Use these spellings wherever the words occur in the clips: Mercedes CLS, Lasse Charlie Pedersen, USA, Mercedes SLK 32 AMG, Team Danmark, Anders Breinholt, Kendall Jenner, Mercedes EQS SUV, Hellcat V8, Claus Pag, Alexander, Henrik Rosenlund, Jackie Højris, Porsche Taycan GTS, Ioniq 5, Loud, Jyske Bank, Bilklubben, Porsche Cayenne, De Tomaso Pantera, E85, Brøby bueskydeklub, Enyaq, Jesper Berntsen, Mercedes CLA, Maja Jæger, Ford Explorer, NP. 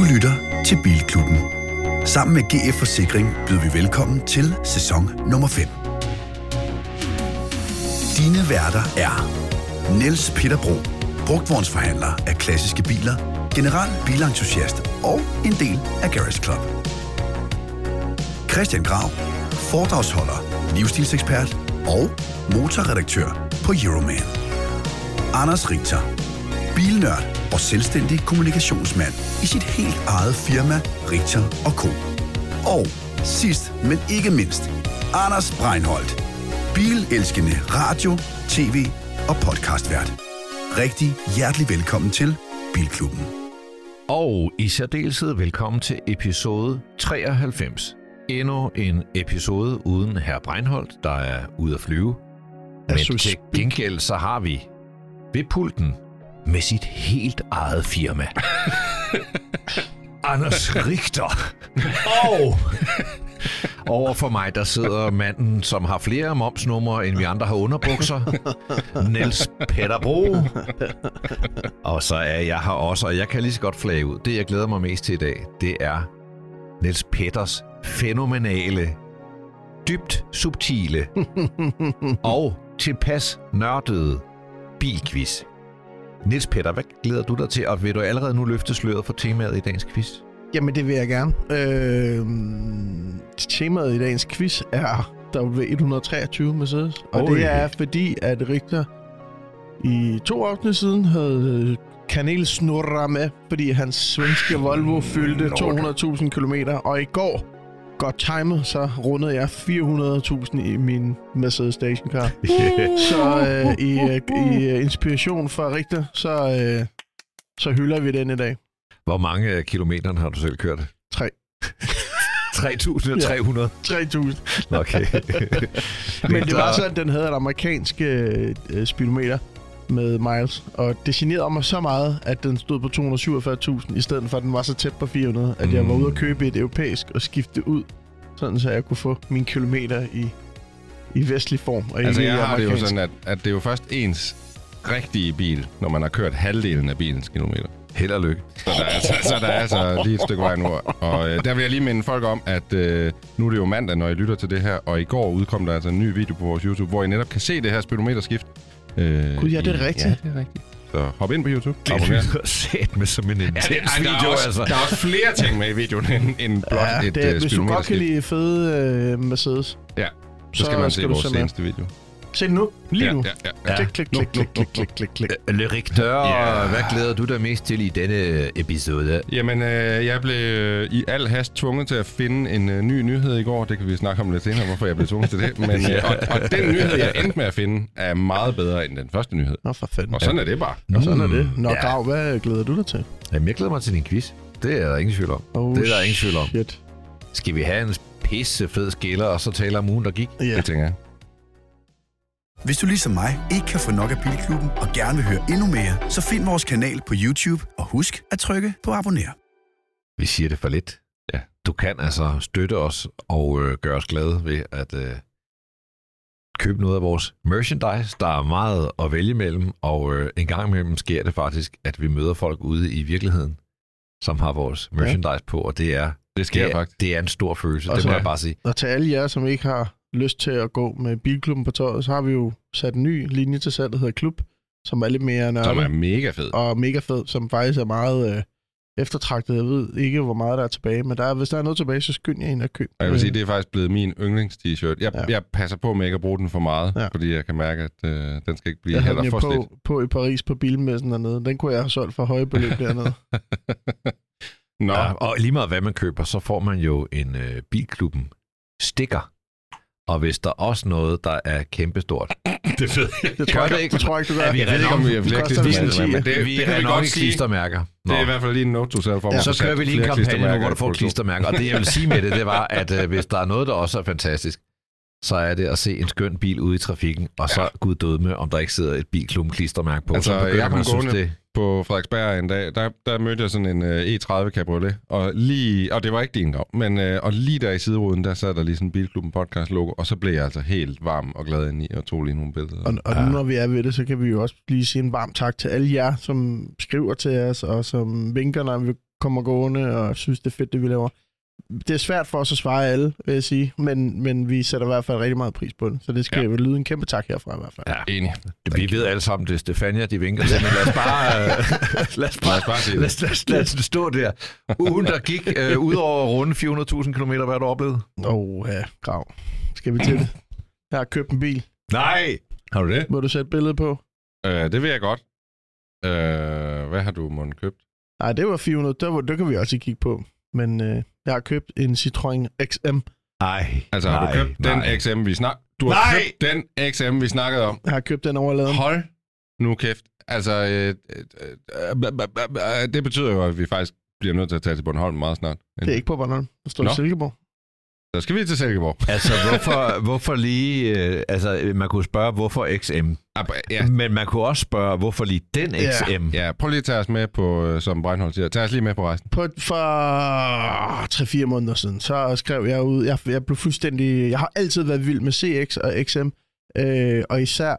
Du lytter til Bilklubben. Sammen med GF Forsikring byder vi velkommen til sæson nummer 5. Dine værter er Niels Peter Bro, brugtvognsforhandler af klassiske biler, general bilentusiast og en del af Garage Club. Christian Grav, foredragsholder, livsstilsekspert og motorredaktør på Euroman. Anders Richter, bilnørd og selvstændig kommunikationsmand i sit helt eget firma, Richter & Co. Og sidst, men ikke mindst, Anders Breinholt, bilelskende radio, tv og podcastvært. Rigtig hjertelig velkommen til Bilklubben. Og i særdeleshed velkommen til episode 93. Endnu en episode uden hr. Breinholt, der er ude at flyve. Men til gengæld så har vi ved pulten med sit helt eget firma. Anders Richter. Og over for mig, der sidder manden, som har flere momsnumre, end vi andre har underbukser. Niels Peter Bro. Og så er jeg her også, og jeg kan lige så godt flage ud. Det, jeg glæder mig mest til i dag, det er Niels Peters fænomenale, dybt subtile og tilpas nørdede bilquiz. Niels Peter, hvad glæder du dig til, og vil du allerede nu løfte sløret for temaet i dagens quiz? Jamen, det vil jeg gerne. Temaet i dagens quiz er W123 Mercedes, og det er fordi, at Richter i 2 aftener siden havde kanelsnurrer med, fordi hans svenske Volvo fyldte 200.000 kilometer, og i går, godt timet, så rundede jeg 400.000 i min Mercedes stationcar. Yeah. Så i inspiration fra Richter, så hylder vi den i dag. Hvor mange kilometer har du selv kørt? 3. 3.300? 3.000. Okay. Men det var sådan, den havde et amerikansk speedometer med miles, og det generede mig så meget, at den stod på 247.000, i stedet for, at den var så tæt på 400, at jeg var ude at købe et europæisk og skifte ud, sådan så jeg kunne få mine kilometer i vestlig form. Og altså, jeg har det jo sådan, at det er jo først ens rigtige bil, når man har kørt halvdelen af bilens kilometer. Held og lykke. Så der er altså lige et stykke vej nu. Og der vil jeg lige minde folk om, at nu er det jo mandag, når I lytter til det her, og i går udkom der altså en ny video på vores YouTube, hvor I netop kan se det her speedometerskift. Gud, ja, det er rigtigt. Ja, det er rigtigt. Så hop ind på YouTube. Det lyder satme som en intens video, altså. Der er også flere ting med i videoen end blot et speedometerskift. Hvis du godt kan lide fede Mercedes, ja, så skal man se vores seneste video. Se nu. Lige nu. Ja. Klik. Le Richter, hvad glæder du dig mest til i denne episode? Jamen, jeg blev i al hast tvunget til at finde en ny nyhed i går. Det kan vi snakke om lidt senere, hvorfor jeg blev tvunget til det. Men, og den nyhed, jeg endte med at finde, er meget bedre end den første nyhed. Nå, for fanden. Og sådan er det bare. Og sådan er det. Nå, Grav, hvad glæder du dig til? Jamen, jeg glæder mig til din quiz. Det er der ingen tvivl om. Skal vi have en pissefed skiller, og så tale om ugen, der gik? Ja. Det tænker jeg. Hvis du ligesom mig ikke kan få nok af Bilklubben og gerne vil høre endnu mere, så find vores kanal på YouTube og husk at trykke på abonner. Vi siger det for lidt. Ja. Du kan altså støtte os og gøre os glade ved at købe noget af vores merchandise. Der er meget at vælge mellem, og en gang imellem sker det faktisk, at vi møder folk ude i virkeligheden, som har vores merchandise på, og det er en stor følelse. Det må jeg bare sige. Og til alle jer, som ikke har lyst til at gå med Bilklubben på tøjet, så har vi jo sat en ny linje til salg, der hedder Klub, som er lidt mere nørdet. Som er mega fed. Og mega fed, som faktisk er meget eftertragtet. Jeg ved ikke, hvor meget der er tilbage, men hvis der er noget tilbage, så skynd jer ind og køb. Jeg vil sige, det er faktisk blevet min yndlings-t-shirt. Jeg passer på med ikke at bruge den for meget, fordi jeg kan mærke, at den skal ikke blive heller for slidt. Jeg havde på i Paris på bilmessen dernede. Den kunne jeg have solgt for høje beløb dernede. Nå. Ja, og lige meget hvad man køber, så får man jo en Bilklubben-sticker. Og hvis der også noget, der er kæmpestort. Det ved jeg. Det tror jeg ikke, du gør. Vi er nok klistermærker. Det er i hvert fald lige en note, du selv får. Ja. Så kører vi lige en kampagne, hvor du får klistermærker. Og det, jeg vil sige med det, var, at hvis der er noget, der også er fantastisk, så er det at se en skøn bil ude i trafikken, og så gud død med, om der ikke sidder et bilklubben klistermærke på. Altså, så begynder man at synes, det på Frederiksberg en dag, der mødte jeg sådan en E30 Cabriolet, og det var ikke din grav, men og lige der i sideruden, der sad der lige sådan Bilklubben podcast logo, og så blev jeg altså helt varm og glad ind i og tog lige nogle billeder. Og nu når vi er ved det, så kan vi jo også lige sige en varm tak til alle jer, som skriver til os, og som vinker, når vi kommer gående, og synes det er fedt, det vi laver. Det er svært for os at svare alle, vil jeg sige, men vi sætter i hvert fald rigtig meget pris på det, så det skal jo lyde en kæmpe tak herfra i hvert fald. Ja, enig. Vi ved alle sammen, det er Stefania, de vinker til, men lad os bare stå der. Ugen, der gik ud over runde 400.000 km, hvad har du oplevet? Grav. Skal vi til det? Jeg har købt en bil. Nej! Har du det? Må du sætte et billede på? Det vil jeg godt. Hvad har du måtte købt? Nej, det var 400, det kan vi også kigge på, men... Jeg har købt en Citroën XM. Nej. Altså, har du købt den XM, vi snakkede om? Jeg har købt den overladen. Hold nu kæft. Altså, det betyder jo, at vi faktisk bliver nødt til at tage til Bornholm meget snart. Det er ikke på Bornholm. Der står i Silkeborg. Så skal vi til Silkeborg. Altså, hvorfor lige... altså, man kunne spørge, hvorfor XM? Ja. Men man kunne også spørge, hvorfor lige den XM? Ja, prøv lige at tage os med på, som Breinholt siger, tage os lige med på rejsen. For 3-4 måneder siden, så skrev jeg ud... Jeg blev fuldstændig... Jeg har altid været vild med CX og XM. Og især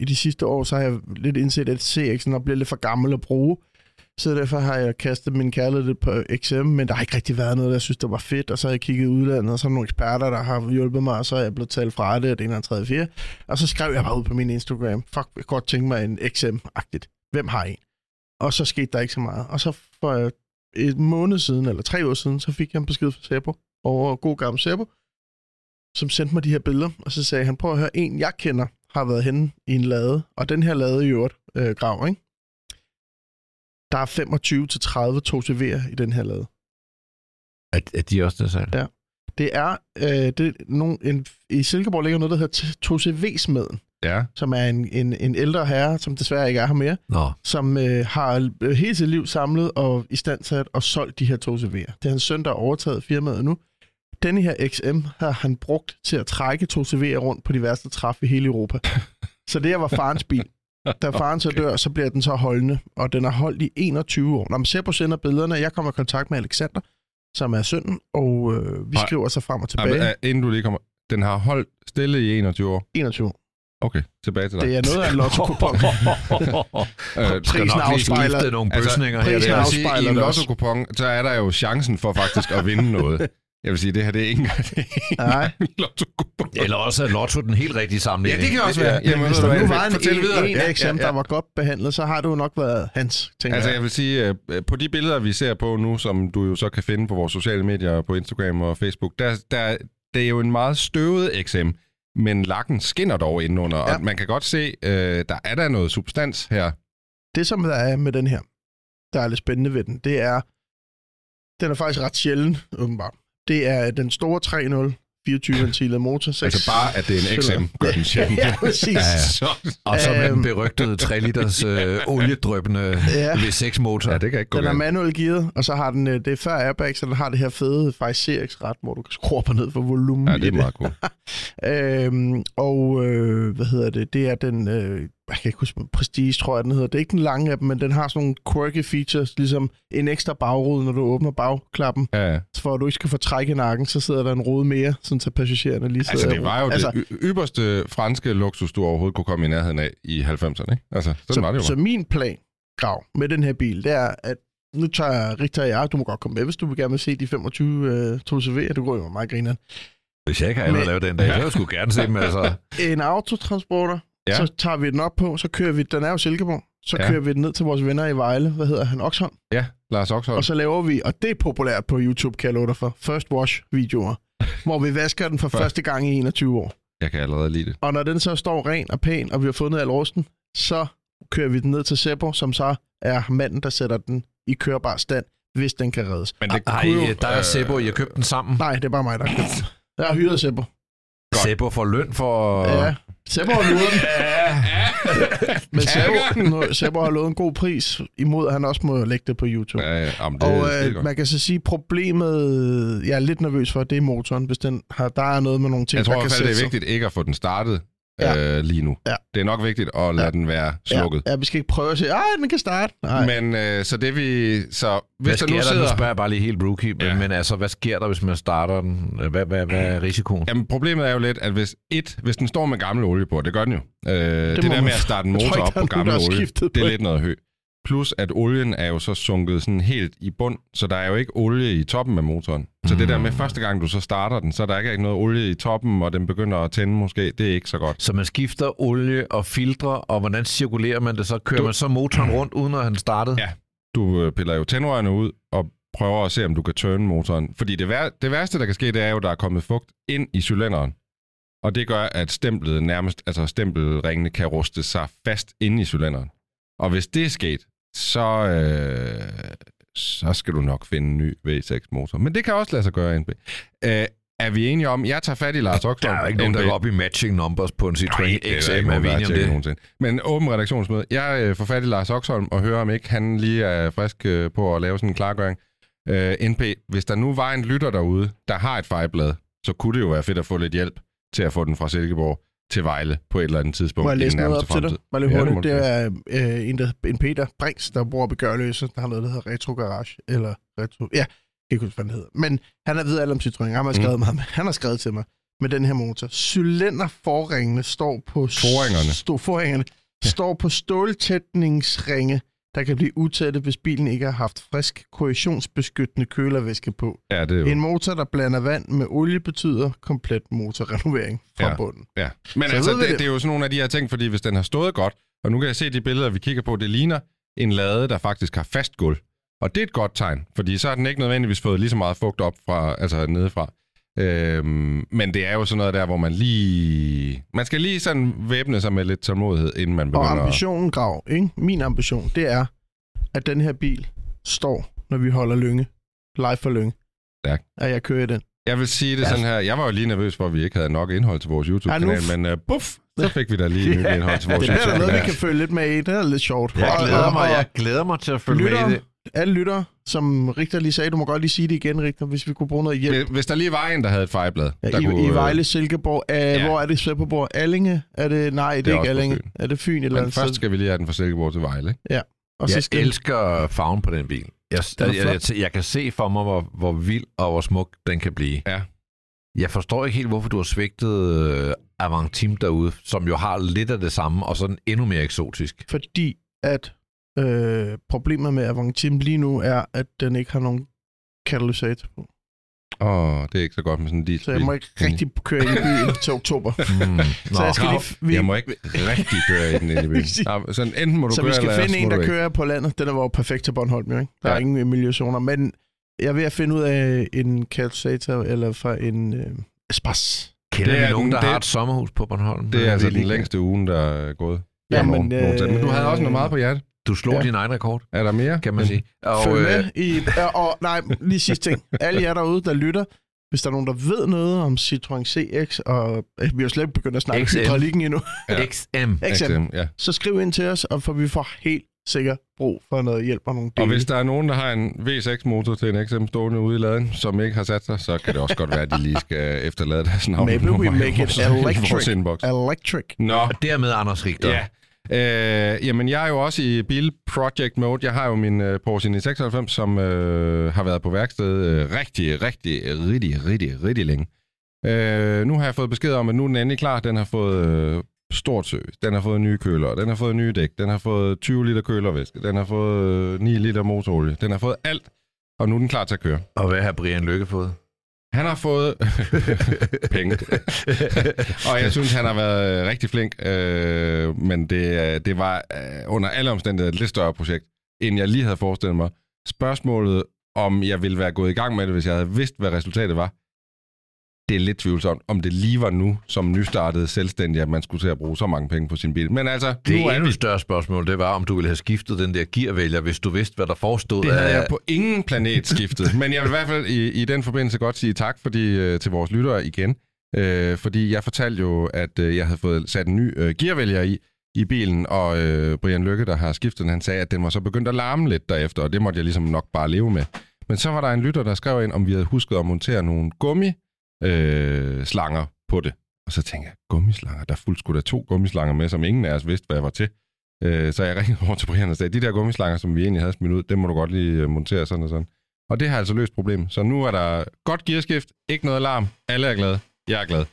i de sidste år, så har jeg lidt indset, at CX'en blev lidt for gammel at bruge. Så derfor har jeg kastet min kærlighed på XM, men der har ikke rigtig været noget, der synes, der var fedt. Og så har jeg kigget udlandet, og så er nogle eksperter, der har hjulpet mig, og så er jeg blevet talt fra det, og det ene, og tredje, fjerde. Og så skrev jeg bare ud på min Instagram, fuck, jeg godt tænke mig en XM-agtigt. Hvem har en? Og så skete der ikke så meget. Og så for et måned siden, eller 3 år siden, så fik jeg en besked fra Seppo, over god gammel Seppo, som sendte mig de her billeder, og så sagde han, prøv at høre, en jeg kender har været henne i en lade, og den her lade i øvrigt grav, ikke? Der er 25-30 2CV'er i den her lade. Er de også der selv? Ja. I Silkeborg ligger noget, der hedder 2CV-smeden, som er en ældre herre, som desværre ikke er her mere, som har hele sit liv samlet og istandsat og solgt de her 2CV'er. Det er hans søn, der har overtaget firmaet nu. Denne her XM har han brugt til at trække 2CV'er rundt på de værste træf i hele Europa. Så det her var farens bil. Da faren så dør, så bliver den så holdende, og den er holdt i 21 år. Når man ser på sender billederne, jeg kommer i kontakt med Alexander, som er sønnen, og vi skriver så frem og tilbage. Nej, inden du lige kommer, den har holdt stille i 21 år? 21 år. Okay, tilbage til dig. Det er noget af en lotto-kupon. Prisen afspejler nogle bøsninger her. Prisen afspejler en lotto-kupon, så er der jo chancen for faktisk at vinde noget. Jeg vil sige, det her, det er ikke engang en lotto-kupon. Eller også er lotto den helt rigtige sammenligning. Ja, det kan også være. Jamen, hvis der nu var en eksempel, der var godt behandlet, så har du nok været hans, tænker jeg. Jeg vil sige, på de billeder, vi ser på nu, som du jo så kan finde på vores sociale medier, på Instagram og Facebook, det er jo en meget støvet XM, men lakken skinner dog indenunder, og man kan godt se, der er der noget substans her. Det, som der er med den her, der er lidt spændende ved den, det er, den er faktisk ret sjælden, åbenbart. Det er den store 3.0, 24-ventilede motor. 6. Altså bare, at det er en XM, gør den sjældent. Ja, præcis. Ja. Og så med den berygtede 3-liters oliedrøbende V6-motor. Ja, det kan ikke gå. Den er manuelt gearet, og så har den, det er før airbags, så den har det her fede faktisk CX-ret, hvor du kan skrue op og ned for volumen. Ja, det er meget cool. Det er den, jeg kan ikke huske, Prestige, tror jeg, den hedder. Det er ikke den lange af dem, men den har sådan nogle quirky features, ligesom en ekstra bagrude, når du åbner bagklappen. Ja. For at du ikke skal få træk i nakken, så sidder der en rude mere, sådan så passagererne lige sidder. Altså, det var jo det ypperste franske luksus, du overhovedet kunne komme i nærheden af i 90'erne, ikke? Altså, sådan var det jo. Så min plan, Grav, med den her bil, det er, at nu tager Richter og jeg, du må godt komme med, hvis du vil gerne se de 25 2CV'er, det går jo meget grineren. Hvis jeg ikke har allerede lavet den dag, jeg skulle gerne se dem, altså. En autotransporter. Ja. Så tager vi den op på, så kører vi, den er jo Silkeborg, så kører vi den ned til vores venner i Vejle, hvad hedder han, Oxholm? Ja, Lars Oxholm. Og så laver vi, og det er populært på YouTube, kan jeg love dig for, first wash-videoer, hvor vi vasker den for første gang i 21 år. Jeg kan allerede lide det. Og når den så står ren og pæn, og vi har fundet al rusten, så kører vi den ned til Seppo, som så er manden, der sætter den i kørbar stand, hvis den kan reddes. Men det der er Seppo, I har købt den sammen? Nej, det er bare mig, der har købt den. Jeg har hyret Seppo. Seppo får løn for... Ja. Seppo har lovet den. Men Seppo har lovet en god pris, imod at han også må lægge det på YouTube. Ja, jamen, det og man kan så sige, problemet, jeg er lidt nervøs for, det er motoren, hvis den har, der er noget med nogle ting, jeg tror, der kan sætte sig. Det er vigtigt ikke at få den startet ja. Lige nu. Ja. Det er nok vigtigt at lade den være slukket. Ja, vi skal ikke prøve at sige, den kan starte. Nej. Men så det vi... Så, hvis hvad sker der nu? Sidder... Nu spørger jeg bare lige helt rookie, men altså, hvad sker der, hvis man starter den? Hvad er risikoen? Jamen, problemet er jo lidt, at hvis den står med gammel olie på, det gør den jo. Det der med at starte en motor op på gammel olie, det er lidt noget højt. Plus, at olien er jo så sunket sådan helt i bund, så der er jo ikke olie i toppen af motoren. Så det der med første gang, du så starter den, så er der ikke noget olie i toppen, og den begynder at tænde måske, det er ikke så godt. Så man skifter olie og filtre, og hvordan cirkulerer man det? Så kører man så motoren rundt, uden at den startede? Ja, du piller jo tændrørene ud, og prøver at se, om du kan turne motoren. Fordi det værste, der kan ske, det er jo, at der er kommet fugt ind i cylinderen. Og det gør, at stemplet nærmest, altså stempelringene kan ruste sig fast inde i cylinderen. Og hvis det er sket, så skal du nok finde en ny V6-motor. Men det kan også lade sig gøre, NB. Er vi enige om, jeg tager fat i Lars Oxholm. Der er ikke nogen, der går op i matching numbers på en Citroën XM. Er vi enige om det? Men åben redaktionsmøde. Jeg får fat i Lars Oxholm og hører, om ikke han lige er frisk på at lave sådan en klargøring. NB, hvis der nu var en lytter derude, der har et fejlblad, så kunne det jo være fedt at få lidt hjælp til at få den fra Silkeborg til Vejle på et eller andet tidspunkt. Må jeg læse noget op til dig? Bare lige hurtigt. Det er en Peter Brings, der bor Begørløse. Der har noget, der hedder Retro Garage. Eller Retro... Ja, det kunne det hedder. Men han ved alt om Citroën. Han har skrevet mig. Han har skrevet til mig med den her motor. Cylinderforringene står på... Forringerne. Står på ståltætningsringe, der kan blive utætte, hvis bilen ikke har haft frisk korrosionsbeskyttende kølervæske på. Ja, det er en motor, der blander vand med olie, betyder komplet motorrenovering fra bunden. Ja. Men så altså, det er jo sådan nogle af de her ting, fordi hvis den har stået godt, og nu kan jeg se de billeder, vi kigger på, det ligner en lade, der faktisk har fast gulv. Og det er et godt tegn, fordi så har den ikke nødvendigvis fået lige så meget fugt op fra, altså nedefra. Men det er jo sådan noget der, hvor man lige... Man skal lige sådan væbne sig med lidt tålmodighed, inden man begynder... Og ambitionen, Grav, ikke? Min ambition, det er, at den her bil står, når vi holder Lynge. Live for Lynge. Tak. At jeg kører den. Jeg vil sige det sådan her. Jeg var jo lige nervøs for, at vi ikke havde nok indhold til vores YouTube-kanal, men så fik vi da lige nyt indhold til vores YouTube-kanal. Det er noget, vi kan følge lidt med i. Det er lidt sjovt. Jeg glæder mig til at følge med i det. Alle lyttere, som Richter lige sagde, du må godt lige sige det igen, Richter, hvis vi kunne bruge noget hjælp. Hvis der lige var en, der havde et fejlblad. Ja, i Vejle, Silkeborg, hvor er det Seppo? Allinge? Er det, nej, det er ikke Allinge. Er det Fyn eller andet? Men først skal vi lige have den fra Silkeborg til Vejle. Ikke? Ja. Og jeg elsker farven på den bil. Jeg kan se for mig, hvor vild og hvor smuk den kan blive. Ja. Jeg forstår ikke helt, hvorfor du har svigtet Avantime derude, som jo har lidt af det samme, og sådan endnu mere eksotisk. Fordi at... problemet med Avantime lige nu er, at den ikke har nogen katalysator på. Det er ikke så godt med sådan en dieselbil. Så jeg må ikke rigtig køre ind i byen til oktober. Jeg må ikke rigtig køre ind i byen. Så vi skal finde en, der kører på landet. Den er jo perfekt til Bornholm, jo, ikke? Der er ingen miljøzoner, men jeg er ved at finde ud af en katalysator eller fra en spas. Kender vi nogen, der har et sommerhus på Bornholm? Det er altså den længste uge, der er gået. Men du havde også noget meget på hjertet. Du slog din egen rekord. Er der mere? Kan man sige. Følg med i... nej, lige sidste ting. Alle jer derude, der lytter, hvis der er nogen, der ved noget om Citroën CX, og vi har slet ikke begyndt at snakke hydraulikken endnu. Ja. XM. Ja. Så skriv ind til os, for vi får helt sikkert brug for noget hjælp og nogle dele. Og hvis der er nogen, der har en V6-motor til en XM stående ude i laden, som ikke har sat sig, så kan det også godt være, at de lige skal efterlade deres navn. Maybe we make it electric. Og dermed Anders Richter. Ja. Jamen, jeg er jo også i bilproject mode. Jeg har jo min Porsche 996, som har været på værksted rigtig længe. Nu har jeg fået besked om, at nu er den endelig klar. Den har fået stort service. Den har fået nye køler. Den har fået nye dæk. Den har fået 20 liter kølervæske. Den har fået 9 liter motorolie. Den har fået alt, og nu er den klar til at køre. Og hvad har Brian Lykke fået? Han har fået penge, og jeg synes, han har været rigtig flink, men det var under alle omstændigheder et lidt større projekt, end jeg lige havde forestillet mig. Spørgsmålet, om jeg ville være gået i gang med det, hvis jeg havde vidst, hvad resultatet var, det er lidt tvivlsomt, om det lige var nu, som nystartede selvstændig, at man skulle til at bruge så mange penge på sin bil. Men altså, det endnu større spørgsmål, det var, om du ville have skiftet den der gearvælger, hvis du vidste, hvad der forestod. Det havde jeg på ingen planet skiftet. Men jeg vil i hvert fald i den forbindelse godt sige tak til vores lyttere igen. Fordi jeg fortalte jo, at jeg havde fået sat en ny gearvælger i bilen, og Brian Lykke, der har skiftet den, han sagde, at den var så begyndt at larme lidt derefter, og det måtte jeg ligesom nok bare leve med. Men så var der en lytter, der skrev ind, om vi havde husket at montere nogle gummislanger på det. Og så tænker jeg, gummislanger, der fuldt skulle der 2 gummislanger med, som ingen af os vidste, hvad jeg var til. Så jeg ringede over til Brian og sagde, de der gummislanger, som vi egentlig havde smidt ud, dem må du godt lige montere sådan og sådan. Og det har altså løst problemet. Så nu er der godt gearskift, ikke noget alarm, alle er glade, jeg er glad.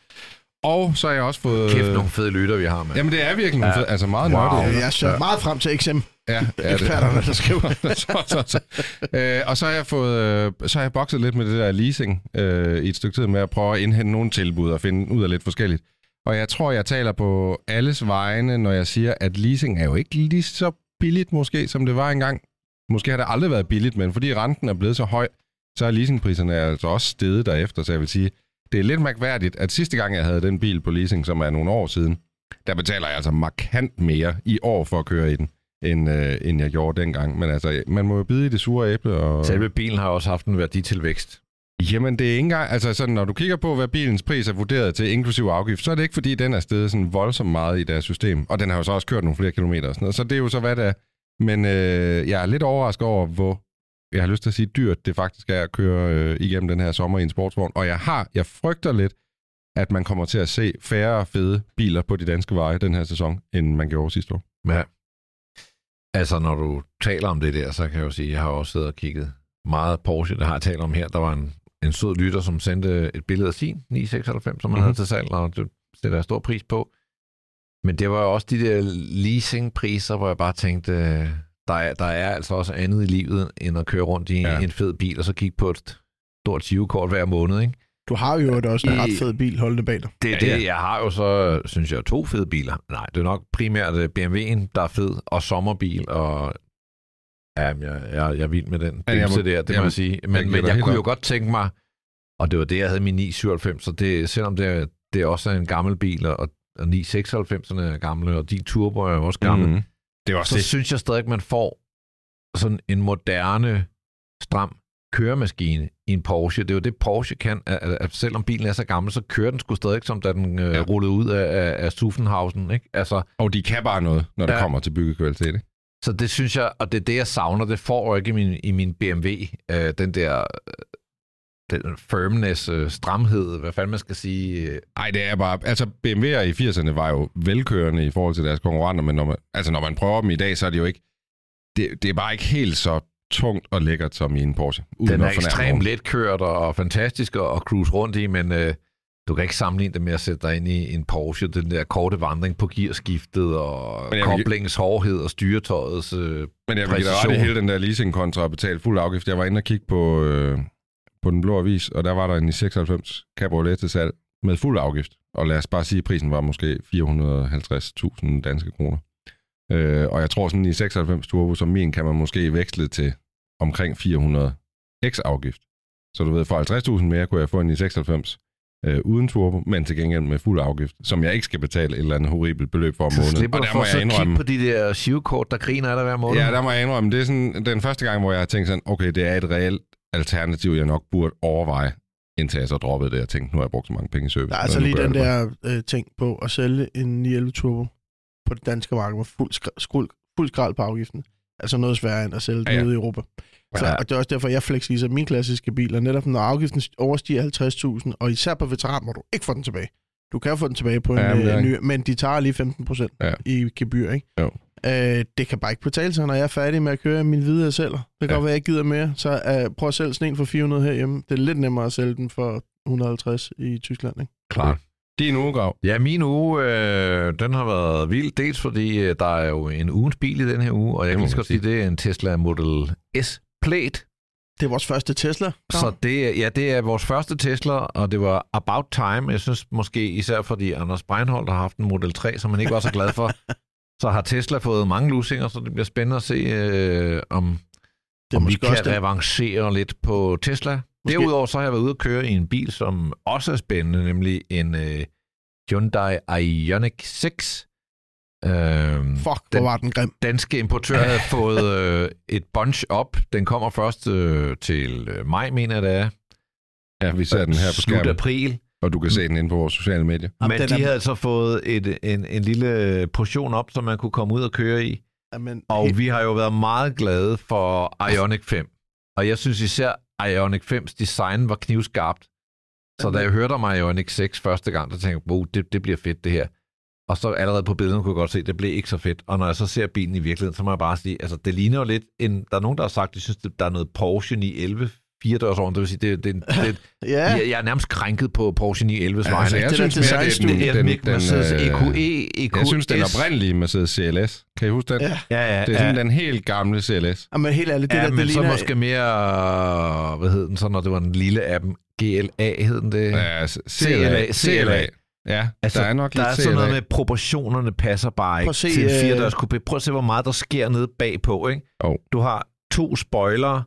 Og så har jeg også fået... Kæft, nogle fede lytter, vi har med. Jamen, det er virkelig ja. Fede, altså meget nørdet. Jeg ser meget frem til XM. Ja, eksperterne, der skriver. Og så har jeg fået... Så har jeg bokset lidt med det der leasing i et stykke tid med at prøve at indhente nogle tilbud og finde ud af lidt forskelligt. Og jeg tror, jeg taler på alles vegne, når jeg siger, at leasing er jo ikke lige så billigt måske, som det var engang. Måske har det aldrig været billigt, men fordi renten er blevet så høj, så er leasingpriserne altså også steget derefter, så jeg vil sige... Det er lidt mærkværdigt, at sidste gang, jeg havde den bil på leasing, som er nogle år siden, der betaler jeg altså markant mere i år for at køre i den, end jeg gjorde dengang. Men altså, man må jo bide i det sure æble. Og... Selve bilen har også haft en værditilvækst. Jamen, det er ikke engang... Altså, sådan, når du kigger på, hvad bilens pris er vurderet til, inklusive afgift, så er det ikke, fordi den er steget sådan voldsomt meget i deres system. Og den har jo så også kørt nogle flere kilometer og sådan noget. Så det er jo så, hvad det er. Men jeg er lidt overrasket over, hvor... Jeg har lyst til at sige dyrt, det faktisk er at køre igennem den her sommer i en sportsvogn. Og jeg frygter lidt, at man kommer til at se færre fede biler på de danske veje den her sæson, end man gjorde sidste år. Ja. Altså, når du taler om det der, så kan jeg jo sige, at jeg har også siddet og kigget meget Porsche, der har jeg talt om her. Der var en sød lytter, som sendte et billede af sin 996, som man havde til salg, og det sætter jeg stor pris på. Men det var jo også de der leasingpriser, hvor jeg bare tænkte... Der er altså også andet i livet, end at køre rundt i en fed bil, og så kigge på et stort givekort hver måned, ikke? Du har jo også en ret fed bil holdende bag dig. Det er det. Jeg har jo så, synes jeg, 2 fede biler. Nej, det er nok primært BMW'en, der er fed, og sommerbil, og jeg er vild med den bimse der, det må jeg sige. Men jeg kunne jo godt tænke mig, og det var det, jeg havde min 997, så det, selvom det også er en gammel bil, og 996'erne er gamle, og din turbo er også gammel, det var så det. Synes jeg stadig, man får sådan en moderne, stram køremaskine i en Porsche. Det er jo det, Porsche kan. At selvom bilen er så gammel, så kører den sgu stadig, som da den rullede ud af Zuffenhausen. Ikke? Altså, og de kan bare noget, når det kommer til byggekvalitet. Ikke? Så det synes jeg, og det er det, jeg savner. Det får jo ikke i min BMW. Den der den firmness, stramhed, hvad fanden man skal sige. Nej, det er bare... Altså, BMW'er i 80'erne var jo velkørende i forhold til deres konkurrenter, men når man prøver dem i dag, så er det jo ikke... Det er bare ikke helt så tungt og lækkert som i en Porsche. Den er ekstremt letkørt og fantastisk at cruise rundt i, men du kan ikke sammenligne det med at sætte dig ind i en Porsche. Den der korte vandring på gearskiftet og koblingens hårdhed og styretøjets men jeg vil give dig ret i hele den der leasingkontra og betale fuld afgift. Jeg var inde og kigge på den blå avis, og der var der en 96 Cabriolet til salg med fuld afgift. Og lad os bare sige, at prisen var måske 450.000 danske kroner. Og jeg tror, sådan en 96 Turbo som min, kan man måske veksle til omkring 400 x afgift. Så du ved, for 50.000 mere kunne jeg få en 96 uden turbo, men til gengæld med fuld afgift, som jeg ikke skal betale et eller andet horribelt beløb for om måneden. Så slipper du for at kigge på de der shivkort, der griner af dig hver måned? Ja, der må jeg indrømme. Det er sådan, den første gang, hvor jeg har tænkt sådan, okay, det er et reelt alternativ, jeg nok burde overveje, indtil jeg så droppede det og tænkte, nu har jeg brugt så mange penge i service. Der er altså lige den der ting på at sælge en 911 Turbo på det danske marked med fuld skrald på afgiften. Altså noget sværere end at sælge den ude i Europa. Så, og det er også derfor, jeg flexliser mine klassiske biler. Netop når afgiften overstiger 50.000, og især på veteran, må du ikke få den tilbage. Du kan få den tilbage på en ny, men de tager lige 15% i gebyr, ikke? Jo. Det kan bare ikke betale sig, når jeg er færdig med at køre min hvide sælger. Det kan godt være, at jeg gider mere. Så prøv at sælge sådan en for 400 herhjemme. Det er lidt nemmere at sælge den for 150 i Tyskland, ikke? Klart. Din ugegrav. Ja, min uge, den har været vild. Dels fordi, der er jo en ugens bil i den her uge, og jeg kan godt sige, det er en Tesla Model S Plaid. Det er vores første Tesla. Så det er vores første Tesla, og det var about time. Jeg synes måske især, fordi Anders Breinholt har haft en Model 3, som man ikke var så glad for. Så har Tesla fået mange lusinger, så det bliver spændende at se, om vi kan avancere lidt på Tesla. Måske. Derudover så har jeg været ude at køre i en bil, som også er spændende, nemlig en Hyundai Ioniq 6. Hvor var den grim. Danske importør havde fået et bunch op. Den kommer først til maj, mener jeg det er. Ja, vi ser den her på skærmen. Slut april. Og du kan se den inde på vores sociale medier. Men de havde altså fået en lille portion op, som man kunne komme ud og køre i. Amen. Og vi har jo været meget glade for Ioniq 5. Og jeg synes især, Ioniq 5's design var knivskarpt. Så da jeg hørte om Ioniq 6 første gang, så tænkte jeg, wow, det bliver fedt det her. Og så allerede på billederne kunne jeg godt se, at det blev ikke så fedt. Og når jeg så ser bilen i virkeligheden, så må jeg bare sige, altså det ligner jo lidt en, der er nogen, der har sagt, de synes, der er noget Porsche 911 4-dørsovn, det vil sige, det yeah. Jeg er nærmest krænket på Porsche 911's vejen. Altså, jeg synes mere, det er den Mercedes EQS. Jeg synes, den oprindelige Mercedes CLS. Kan I huske den? Ja. Det er sådan den helt gamle CLS. Men helt ærligt, det ligner... så måske mere, hvad hed den så, når det var en lille af dem? GLA hed den det? Ja, CLA. Ja, altså, der er nok lidt sådan noget med, proportionerne passer bare ikke til en 4-dørs coupé. Prøv at se, hvor meget der sker nede bagpå, ikke? Du har 2 spoilere,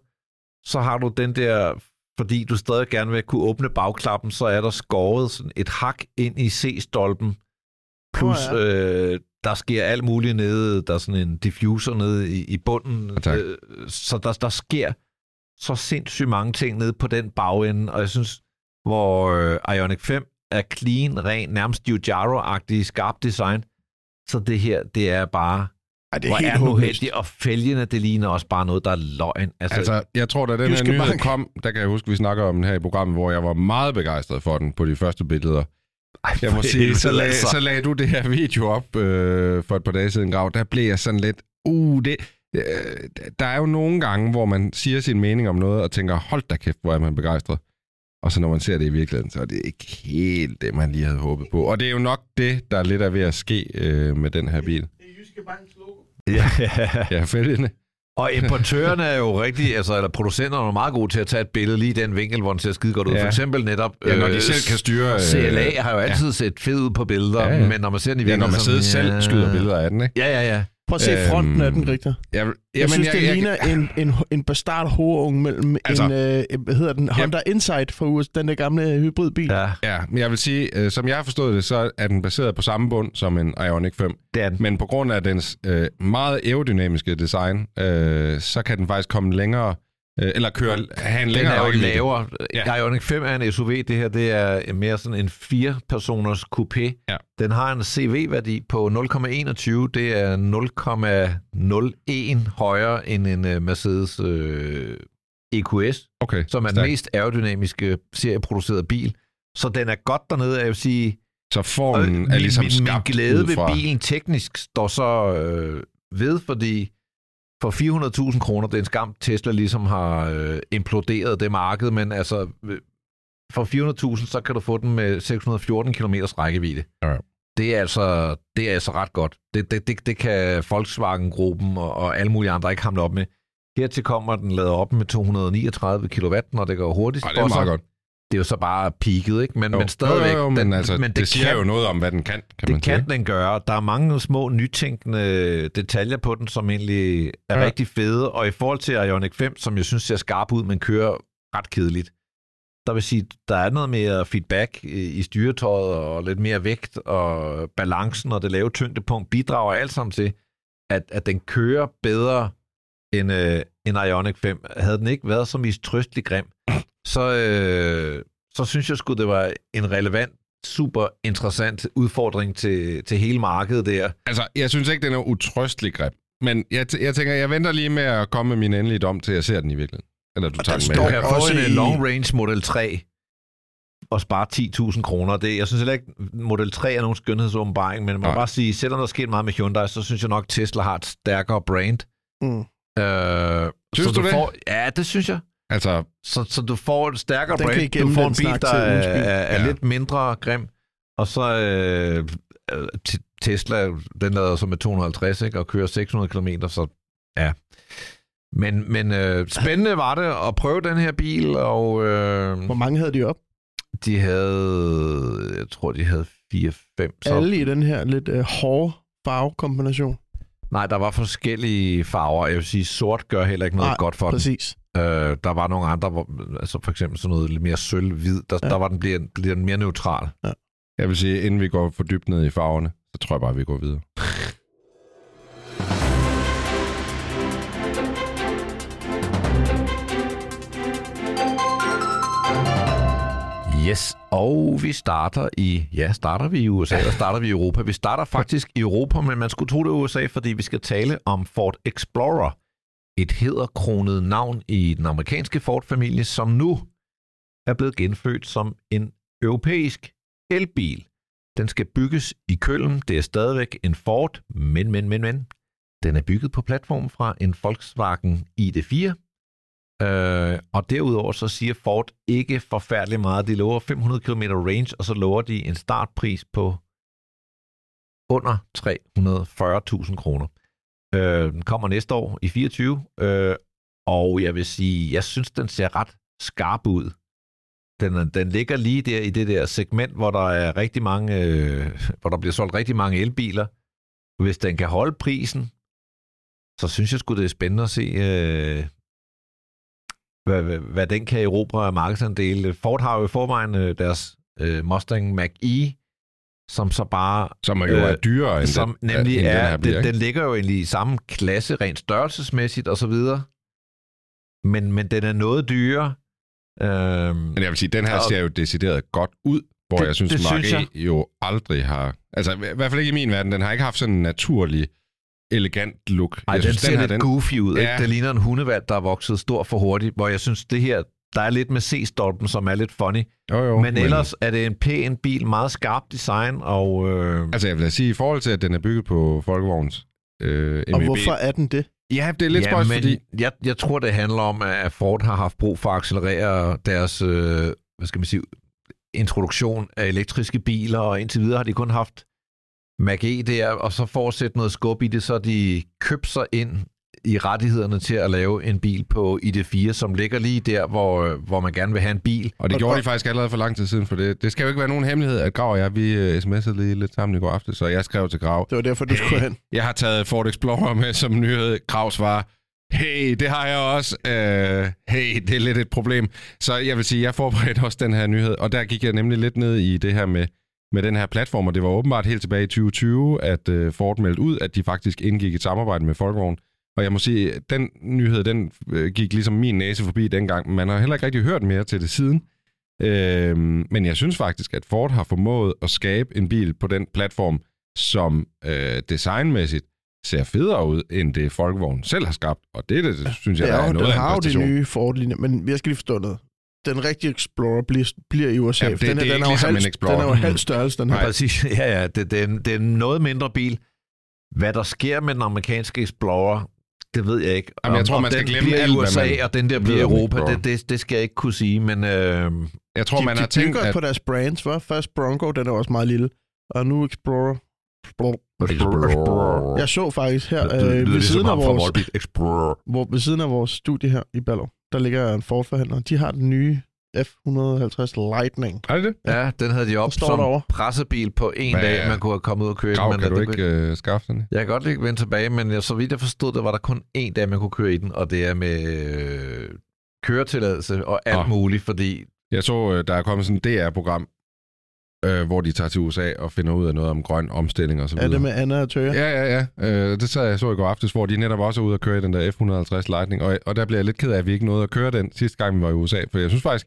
så har du den der, fordi du stadig gerne vil kunne åbne bagklappen, så er der skåret sådan et hak ind i C-stolpen, plus der sker alt muligt nede, der er sådan en diffuser nede i bunden, så der sker så sindssygt mange ting nede på den bagende, og jeg synes, hvor Ioniq 5 er clean, ren, nærmest Giugiaro-agtig, skarp design, så det her, det er bare... Hvor er den uheldig, og fælgene, det ligner også bare noget, der er løgn. Altså jeg tror, da den her nyhed kom, der kan jeg huske, vi snakker om den her i programmet, hvor jeg var meget begejstret for den på de første billeder. Jeg må sige, så lagde du det her video op for et par dage siden, Grav. Der blev jeg sådan lidt, der er jo nogle gange, hvor man siger sin mening om noget, og tænker, hold da kæft, hvor er man begejstret. Og så når man ser det i virkeligheden, så er det ikke helt det, man lige havde håbet på. Og det er jo nok det, der lidt er ved at ske med den her bil. Det er Jyske Banks logo. Ja, fældende. Og importørerne er jo rigtig, altså, eller producenterne er meget gode til at tage et billede lige i den vinkel, hvor den ser skide godt ud. Ja. For eksempel netop, når de selv kan styre... CLA har jo altid set fed ud på billeder, men når man ser den i virkeligheden... når man sidder selv skyder billeder af den, ikke? Ja. Prøv at se fronten af den, Richter. Jeg synes, det ligner en bastard hovedunge mellem altså, hvad hedder den, Honda Insight fra USA, den der gamle hybridbil. Ja, men jeg vil sige, som jeg har forstået det, så er den baseret på samme bund som en Ioniq 5. Men på grund af dens meget aerodynamiske design, så kan den faktisk komme længere, eller have en længere rækkevidde. Den er jo lavere. Ja. Ioniq 5 er en SUV, det her det er mere sådan en 4-personers coupé. Ja. Den har en CV-værdi på 0,21, det er 0,01 højere end en Mercedes EQS, som er den mest aerodynamiske serieproducerede bil. Så den er godt dernede, jeg vil sige... Så formen er ligesom skabt min glæde ved bilen teknisk står så ved, fordi... For 400.000 kroner, det er en skam, Tesla ligesom har imploderet det marked, men altså for 400.000, så kan du få den med 614 km rækkevidde. Okay. Det er altså ret godt. Det kan Volkswagen-gruppen og alle mulige andre ikke hamle op med. Hertil kommer, den lader op med 239 kW, når det går hurtigt. Det er meget godt. Det er jo så bare peaket, ikke? Men stadigvæk... det siger jo noget om, hvad den kan man sige. Det kan den gøre. Der er mange små, nytænkende detaljer på den, som egentlig er rigtig fede. Og i forhold til Ioniq 5, som jeg synes ser skarp ud, men kører ret kedeligt, der vil sige, der er noget mere feedback i styretøjet, og lidt mere vægt, og balancen og det lave tyngdepunkt bidrager alt sammen til, at den kører bedre end Ioniq 5. Havde den ikke været så mistrøstelig grim, så synes jeg sgu, det var en relevant, super interessant udfordring til hele markedet der. Altså, jeg synes ikke, den er utrøstelig greb, men jeg tænker, jeg venter lige med at komme med min endelige dom, til jeg ser den i virkeligheden. Eller du tager den med. Du kan få en Long Range Model 3 og spare 10.000 kroner. Jeg synes heller ikke, Model 3 er nogen skønhedsåbenbaring, men man kan bare sige, selvom der er sket meget med Hyundai, så synes jeg nok, Tesla har et stærkere brand. Synes så du det? Ja, det synes jeg. Altså, så du får et stærkere brand, du får en bil, der er lidt mindre grim, og så Tesla, den lader så med 250, ikke, og kører 600 km, så ja. Men spændende var det at prøve den her bil, og... Hvor mange havde de op? De havde, jeg tror, de havde 4-5. Alle i den her lidt hårde farvekombination? Nej, der var forskellige farver. Jeg vil sige, sort gør heller ikke noget godt for præcis. Den. Der var nogle andre, hvor, altså for eksempel sådan noget lidt mere sølv-hvid. Der var den bliver mere neutral. Ja. Jeg vil sige, inden vi går for dybt ned i farverne, så tror jeg bare, vi går videre. Yes, og vi starter i USA, eller starter vi i Europa. Vi starter faktisk i Europa, men man skulle tro det i USA, fordi vi skal tale om Ford Explorer, et hæderkronet navn i den amerikanske Ford-familie, som nu er blevet genfødt som en europæisk elbil. Den skal bygges i Köln. Det er stadigvæk en Ford, men. Den er bygget på platformen fra en Volkswagen ID.4. Og derudover så siger Ford ikke forfærdeligt meget. De lover 500 km range, og så lover de en startpris på under 340.000 kroner. Den kommer næste år i 24, og jeg vil sige, jeg synes, den ser ret skarp ud. Den ligger lige der i det der segment, hvor der er rigtig mange, hvor der bliver solgt rigtig mange elbiler. Hvis den kan holde prisen, så synes jeg sgu, det er spændende at se, hvad den kan erobre af markedsandel. Ford har jo i forvejen deres Mustang Mach-E, som så bare... Som jo er dyrere end som den, nemlig end er, den her. Den ligger jo egentlig i samme klasse, rent størrelsesmæssigt og så videre. Men den er noget dyrere. Men jeg vil sige, den her ser jo decideret godt ud, hvor det, jeg synes, Mach-E jo aldrig har... Altså i hvert fald ikke i min verden. Den har ikke haft sådan en naturlig, elegant look. Nej, den ser lidt goofy ud. Ja. Det ligner en hundevalg, der er vokset stor for hurtigt, hvor jeg synes, det her... Der er lidt med C-stolpen, som er lidt funny. Men ellers er det en pæn bil, meget skarp design. Og, altså jeg vil sige, i forhold til, at den er bygget på Folkevogns MVB. Og hvorfor er den det? Ja, det er lidt spøjs, fordi... Jeg tror, det handler om, at Ford har haft brug for at accelerere deres introduktion af elektriske biler, og indtil videre har de kun haft Mach-E der, og så for at sætte noget skub i det, så de købte sig ind i rettighederne til at lave en bil på ID.4, som ligger lige der, hvor man gerne vil have en bil. Og det gjorde de faktisk allerede for lang tid siden, for det skal jo ikke være nogen hemmelighed, at Grav og jeg, vi sms'ede lige lidt sammen i går aften, så jeg skrev til Grav. Det var derfor, du skulle hen. Jeg har taget Ford Explorer med som nyhed. Grav svarer, hey, det har jeg også. Hey, det er lidt et problem. Så jeg vil sige, jeg forberedte også den her nyhed, og der gik jeg nemlig lidt ned i det her med den her platform, og det var åbenbart helt tilbage i 2020, at Ford meldte ud, at de faktisk indgik et samarbejde med Volkswagen. Og jeg må sige, at den nyhed, den gik ligesom min næse forbi dengang. Man har heller ikke rigtig hørt mere til det siden. Men jeg synes faktisk, at Ford har formået at skabe en bil på den platform, som designmæssigt ser federe ud, end det Volkswagen selv har skabt. Og det synes jeg, er noget af en præstation. Den har jo de nye Ford-linjer, men jeg skal lige forstå noget. Den rigtige Explorer bliver i USA. Ja, den er jo ligesom halv størrelse, den her. Ja, præcis. Ja, det er en noget mindre bil. Hvad der sker med den amerikanske Explorer, det ved jeg ikke. Jamen, jeg tror, man skal glemme alt, USA, og den der bliver Europa, det skal jeg ikke kunne sige, men... jeg tror, man har tænkt, at... på deres brands, hva'? Først Bronco, den er også meget lille, og nu Explorer. Explorer. Jeg så faktisk her, ved siden af vores studie her i Ballerup, der ligger en Ford-forhandler. De har den nye F-150 Lightning. Er det? Ja, den havde de op som derovre. Pressebil på en dag, man kunne have kommet ud og køre. Grav, men kan du ikke skaffe den? Jeg kan godt lige vende tilbage, men så vidt jeg forstod, der var der kun en dag, man kunne køre i den, og det er med køretilladelse og alt muligt, fordi... Jeg så, der er kommet sådan et DR-program, hvor de tager til USA og finder ud af noget om grøn omstilling og så videre. Er det med Anna og Tøger? Ja. Det sad jeg så i går aftes, hvor de netop også er ude og køre i den der F-150 Lightning, og der bliver jeg lidt ked af, at vi ikke nåede at køre den sidste gang, vi var i USA, for jeg synes faktisk,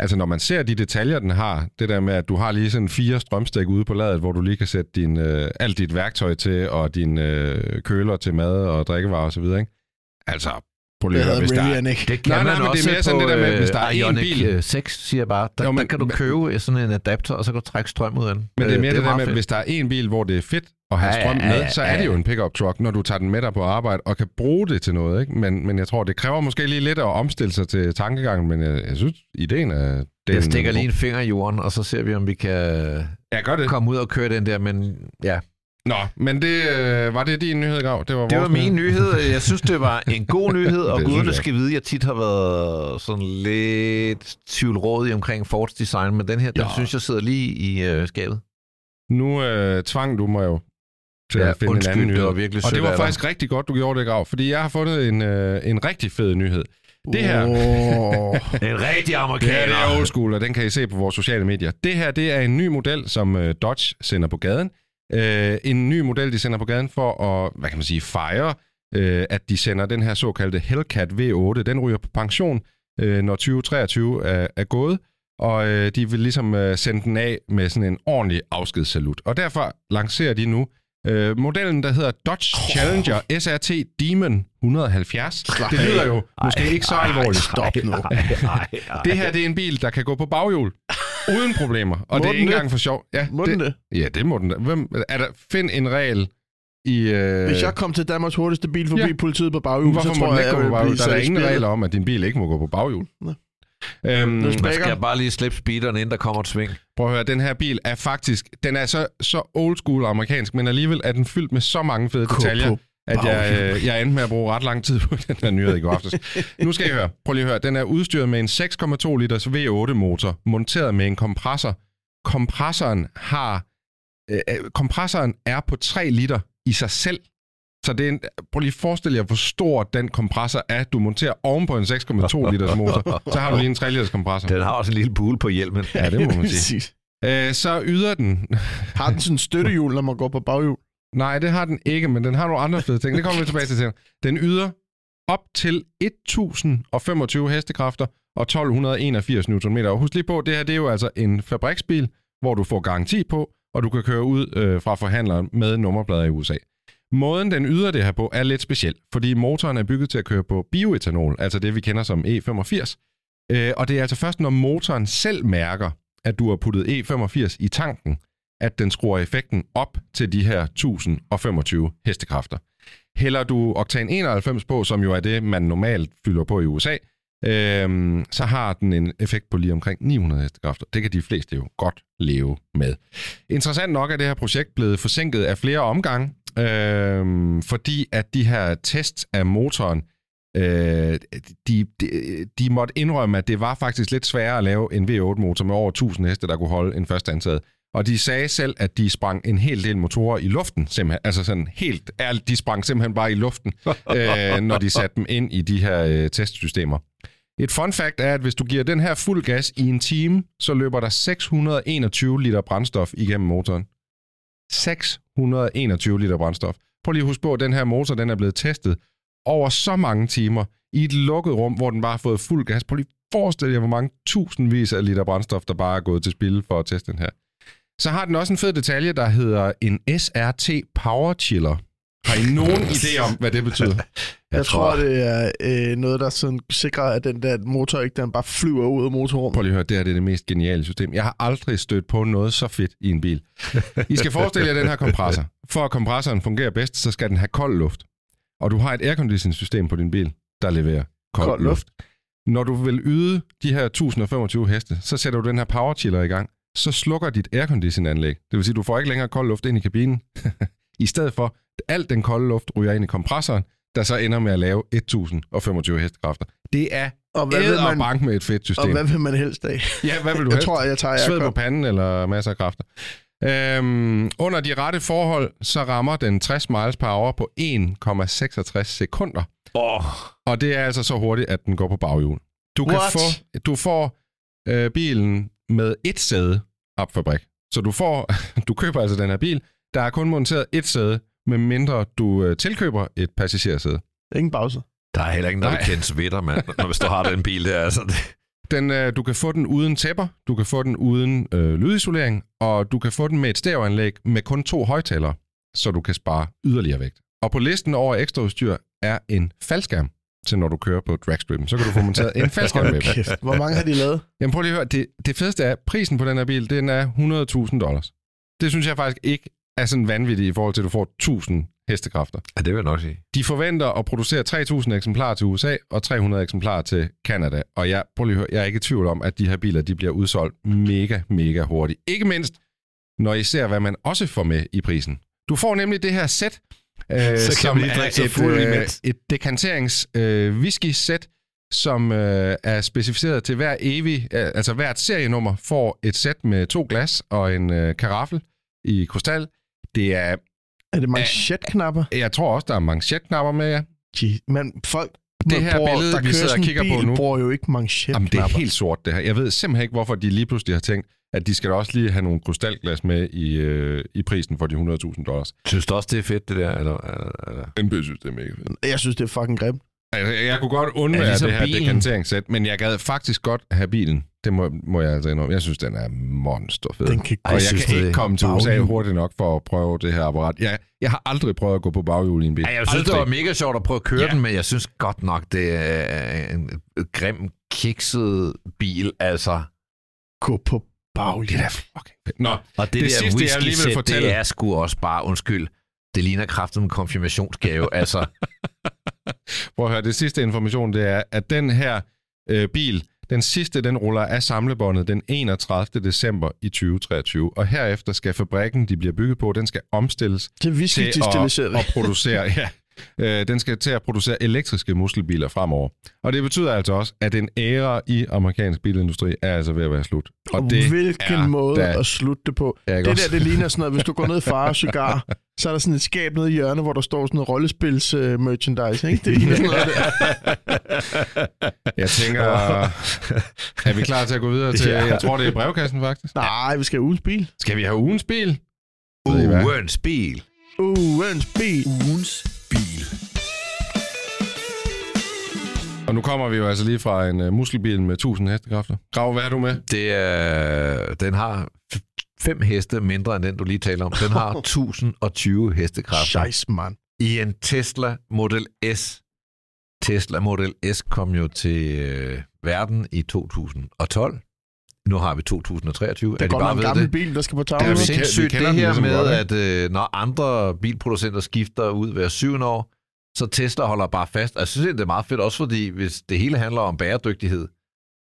altså, når man ser de detaljer, den har, det der med, at du har lige sådan 4 strømstik ude på ladet, hvor du lige kan sætte alt dit værktøj til, og dine køler til mad og drikkevarer og så videre, ikke? Altså, på løbet af Ioniq. Det kan man også det er mere sådan på, det der med, hvis der er en bil. Ioniq 6, siger jeg bare, der kan du købe sådan en adapter, og så kan du trække strøm ud af den. Men det er mere det der med, fedt. Hvis der er en bil, hvor det er fedt at have strøm med, så er det jo en pickup truck, når du tager den med dig på arbejde, og kan bruge det til noget, ikke? Men jeg tror, det kræver måske lige lidt at omstille sig til tankegangen, men jeg synes, ideen er... Jeg stikker lige en finger i jorden, og så ser vi, om vi kan komme ud og køre den der, men ja... Nå, men det var det din nyhed, Grav? Det var min nyhed. Jeg synes, det var en god nyhed, og guderne skal vide, at jeg tit har været sådan lidt tvivlrådig omkring Fords design, men den her, den synes jeg sidder lige i skabet. Nu tvang du mig jo til at finde en anden nyhed. Og det var faktisk rigtig godt, du gjorde det, Grav, fordi jeg har fundet en rigtig fed nyhed. Det her... en rigtig amerikaner. Ja, det er old school, og den kan I se på vores sociale medier. Det her, det er en ny model, som Dodge sender på gaden. En ny model, de sender på gaden for at, hvad kan man sige, fejre, at de sender den her såkaldte Hellcat V8. Den ryger på pension, når 2023 er gået, og de vil ligesom sende den af med sådan en ordentlig afskedssalut. Og derfor lancerer de nu modellen, der hedder Dodge Challenger SRT Demon 170. Det lyder jo måske ikke så alvorligt. Stop nu. Det her, det er en bil, der kan gå på baghjul. Uden problemer. Og det er ikke engang for sjov. Ja, må det, det? Ja, det må den da. Hvem, er der, find en regel i... Hvis jeg kom til Danmarks hurtigste bil forbi politiet på baghjul, så tror jeg, at jeg vil blive så. Der er ingen regler om, at din bil ikke må gå på baghjul. Nej. Nu skal jeg bare lige slippe speederen, inden der kommer et sving. Prøv at høre, den her bil er faktisk... Den er så old school amerikansk, men alligevel er den fyldt med så mange fede detaljer, at jeg endte med at bruge ret lang tid på den her nyhed i går aftes. Nu skal I høre. Prøv lige at høre. Den er udstyret med en 6,2 liters V8-motor, monteret med en kompressor. Kompressoren er på 3 liter i sig selv. Så det er en, prøv lige at forestille jer, hvor stor den kompressor er. Du monterer ovenpå en 6,2 liters motor, så har du lige en 3 liters kompressor. Den har også en lille bule på hjelmen. Ja, det må man sige. Så yder den... Har den sådan en støttehjul, når man går på baghjul? Nej, det har den ikke, men den har nogle andre fede ting. Det kommer vi tilbage til senere. Den yder op til 1025 hestekræfter og 1281 Nm. Og husk lige på, det her det er jo altså en fabriksbil, hvor du får garanti på, og du kan køre ud fra forhandleren med nummerplader i USA. Måden, den yder det her på, er lidt speciel, fordi motoren er bygget til at køre på bioetanol, altså det, vi kender som E85. Og det er altså først, når motoren selv mærker, at du har puttet E85 i tanken, at den skruer effekten op til de her 1025 hestekræfter. Hælder du oktan 91 på, som jo er det, man normalt fylder på i USA, så har den en effekt på lige omkring 900 hestekræfter. Det kan de fleste jo godt leve med. Interessant nok er det her projekt blevet forsinket af flere omgange, fordi at de her tests af motoren, de måtte indrømme, at det var faktisk lidt sværere at lave en V8-motor med over 1000 heste, der kunne holde en førsteantaget. Og de sagde selv, at de sprang en hel del motorer i luften, simpelthen. Altså sådan helt ærligt, de sprang simpelthen bare i luften, når de satte dem ind i de her testsystemer. Et fun fact er, at hvis du giver den her fuld gas i en time, så løber der 621 liter brændstof igennem motoren. 621 liter brændstof. Prøv lige at huske på, at den her motor den er blevet testet over så mange timer i et lukket rum, hvor den bare har fået fuld gas. Prøv lige at forestille jer, hvor mange tusindvis af liter brændstof, der bare er gået til spil for at teste den her. Så har den også en fed detalje, der hedder en SRT Power Chiller. Har I nogen idé om, hvad det betyder? Jeg tror, det er noget, der sådan sikrer, at den der motor ikke den bare flyver ud af motorrummet. Prøv lige at høre, det her det er det mest geniale system. Jeg har aldrig stødt på noget så fedt i en bil. I skal forestille jer den her kompressor. For at kompressoren fungerer bedst, så skal den have kold luft. Og du har et airconditioning-system på din bil, der leverer kold luft. Når du vil yde de her 1025 heste, så sætter du den her Power Chiller i gang. Så slukker dit aircondition-anlæg. Det vil sige, at du får ikke længere kold luft ind i kabinen. I stedet for, at alt den kolde luft ryger ind i kompressoren, der så ender med at lave 1025 hestekræfter. Det er æderbank med et fedt system. Og hvad vil man helst af? Ja, hvad vil du helst? Jeg tror, jeg tager sved på panden eller masser af kræfter. Under de rette forhold, så rammer den 60 miles per hour på 1,66 sekunder. Og det er altså så hurtigt, at den går på baghjul. Du får bilen med et sæde opfabrik. Så du køber altså den her bil, der er kun monteret et sæde, medmindre du tilkøber et passagersæde. Ingen pause. Der er heller ikke noget kendt svitter, mand, hvis du har den bil der. Altså. Du kan få den uden tæpper, du kan få den uden lydisolering, og du kan få den med et stereoanlæg med kun 2 højttalere, så du kan spare yderligere vægt. Og på listen over ekstraudstyr er en faldskærm til når du kører på dragstripen, så kan du få monteret en faldskærm med. Hvor mange har de lavet? Jamen prøv lige at høre, det fedeste er, prisen på den her bil, den er $100,000. Det synes jeg faktisk ikke er sådan vanvittigt i forhold til, at du får 1000 hestekræfter. Ja, det vil jeg nok sige. De forventer at producere 3000 eksemplarer til USA og 300 eksemplarer til Canada. Og jeg er ikke i tvivl om, at de her biler de bliver udsolgt mega, mega hurtigt. Ikke mindst, når I ser, hvad man også får med i prisen. Du får nemlig det her sæt, som er et dekanterings-whisky-sæt, som er specificeret til hvert serienummer, får et sæt med 2 glas og en karaffel i krystal. Det er... Er det manchetknapper? Jeg tror også, der er manchetknapper med, ja. Men folk... Det her billede, der vi sidder og kigger på nu... bruger jo ikke manchetknapper. Jamen, det er helt sort, det her. Jeg ved simpelthen ikke, hvorfor de lige pludselig har tænkt, at de skal da også lige have nogle krystalglas med i prisen for de $100,000. Synes du også, det er fedt, det der? Eller? Jeg synes, det er mega fedt. Jeg synes, det er fucking grimt. Altså, jeg kunne godt undvære ligesom det her dekanteringssæt, men jeg gad faktisk godt have bilen. Det må jeg altså indrømme. Jeg synes, den er monsterfed. Jeg kan ikke komme til USA hurtigt nok for at prøve det her apparat. Jeg har aldrig prøvet at gå på baghjul i en bil. Jeg synes, det var mega sjovt at prøve at køre den, men jeg synes godt nok, det er en grim, kikset bil. Altså, gå på bagligt af fucking... Nå, og det der sidste, whisky-sæt, det er sgu også bare, undskyld, det ligner kraften med konfirmationsgave, altså. Prøv at høre, det sidste information, det er, at den her bil, den sidste, den ruller af samlebåndet den 31. december i 2023. Og herefter skal fabrikken, de bliver bygget på, den skal omstilles til at producere... Ja. Den skal til at producere elektriske muskelbiler fremover. Og det betyder altså også, at en æra i amerikansk bilindustri er altså ved at være slut. Og det hvilken måde at slutte det på. Det også. Der, det ligner sådan noget, hvis du går ned i Far og Cigar, så er der sådan et skab nede i hjørnet, hvor der står sådan noget rollespils-merchandise, ikke? Det ligner sådan noget der. Jeg tænker, er vi klar til at gå videre til, jeg tror det er brevkassen faktisk? Nej, vi skal have ugens bil. Skal vi have ugens bil? Ugens bil. Ugens bil. Ugens bil. Og nu kommer vi jo altså lige fra en muskelbil med 1000 hestekræfter. Grav, hvad er du med? Det er, den har 5 heste mindre end den, du lige taler om. Den har 1020 hestekræfter. Scheiss, mand. I en Tesla Model S. Tesla Model S kom jo til verden i 2012. Nu har vi 2023. Det er godt nok en gammel bil, der skal på tavlen. Det er jo sindssygt det her med, at når andre bilproducenter skifter ud hver 7. år, så Tesla holder bare fast. Og jeg synes, det er meget fedt, også fordi hvis det hele handler om bæredygtighed,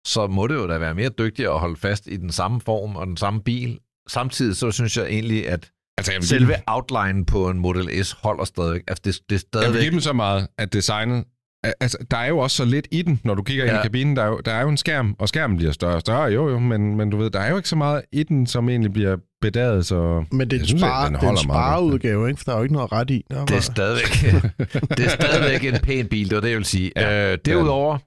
så må det jo da være mere dygtigt at holde fast i den samme form og den samme bil. Samtidig så synes jeg egentlig, at selve outlinen på en Model S holder stadig. Altså, det er stadig. Jeg vil give dem så meget, at designet... Altså, der er jo også så lidt i den, når du kigger ind i kabinen. Der er jo en skærm, og skærmen bliver større og større, jo, men du ved, der er jo ikke så meget i den, som egentlig bliver bedaget, så... Men det er en spareudgave, ikke? For der er jo ikke noget ret i. Det er stadigvæk en pæn bil, det var det, jeg vil sige. Ja, derudover,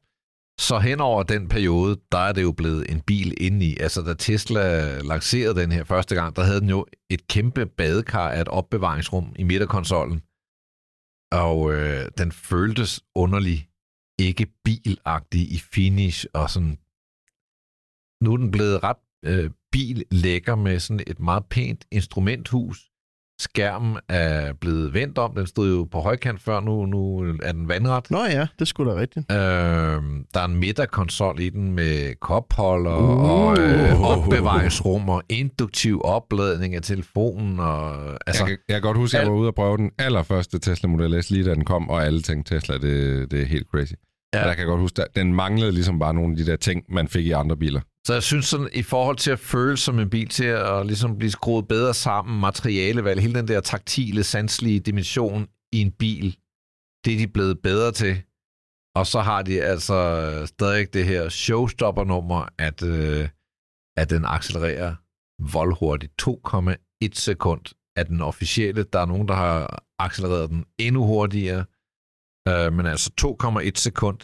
så hen over den periode, der er det jo blevet en bil indeni. Altså, da Tesla lancerede den her første gang, der havde den jo et kæmpe badekar af et opbevaringsrum i midterkonsollen. Og den føltes underlig, ikke bilagtig i finish, og sådan, nu er den blevet ret billækker med sådan et meget pænt instrumenthus. Skærmen er blevet vendt om, den stod jo på højkant før, nu er den vandret. Nå ja, det skulle da rigtigt. Der er en midterkonsol i den med kopholder og opbevaringsrum og induktiv opladning af telefonen. Og, altså, jeg kan godt huske, at jeg var ude og prøve den allerførste Tesla Model S, lige da den kom, og alle tænkte, Tesla, det er helt crazy. Ja. Og der kan jeg godt huske, at den manglede ligesom bare nogle af de der ting, man fik i andre biler. Så jeg synes sådan, i forhold til at føle som en bil, til at ligesom blive skruet bedre sammen, materialevalg, hele den der taktile, sanselige dimension i en bil, det er de blevet bedre til. Og så har de altså stadig det her showstopper-nummer, at den accelererer voldhurtigt. 2,1 sekund er den officielle. Der er nogen, der har accelereret den endnu hurtigere, men altså 2,1 sekund.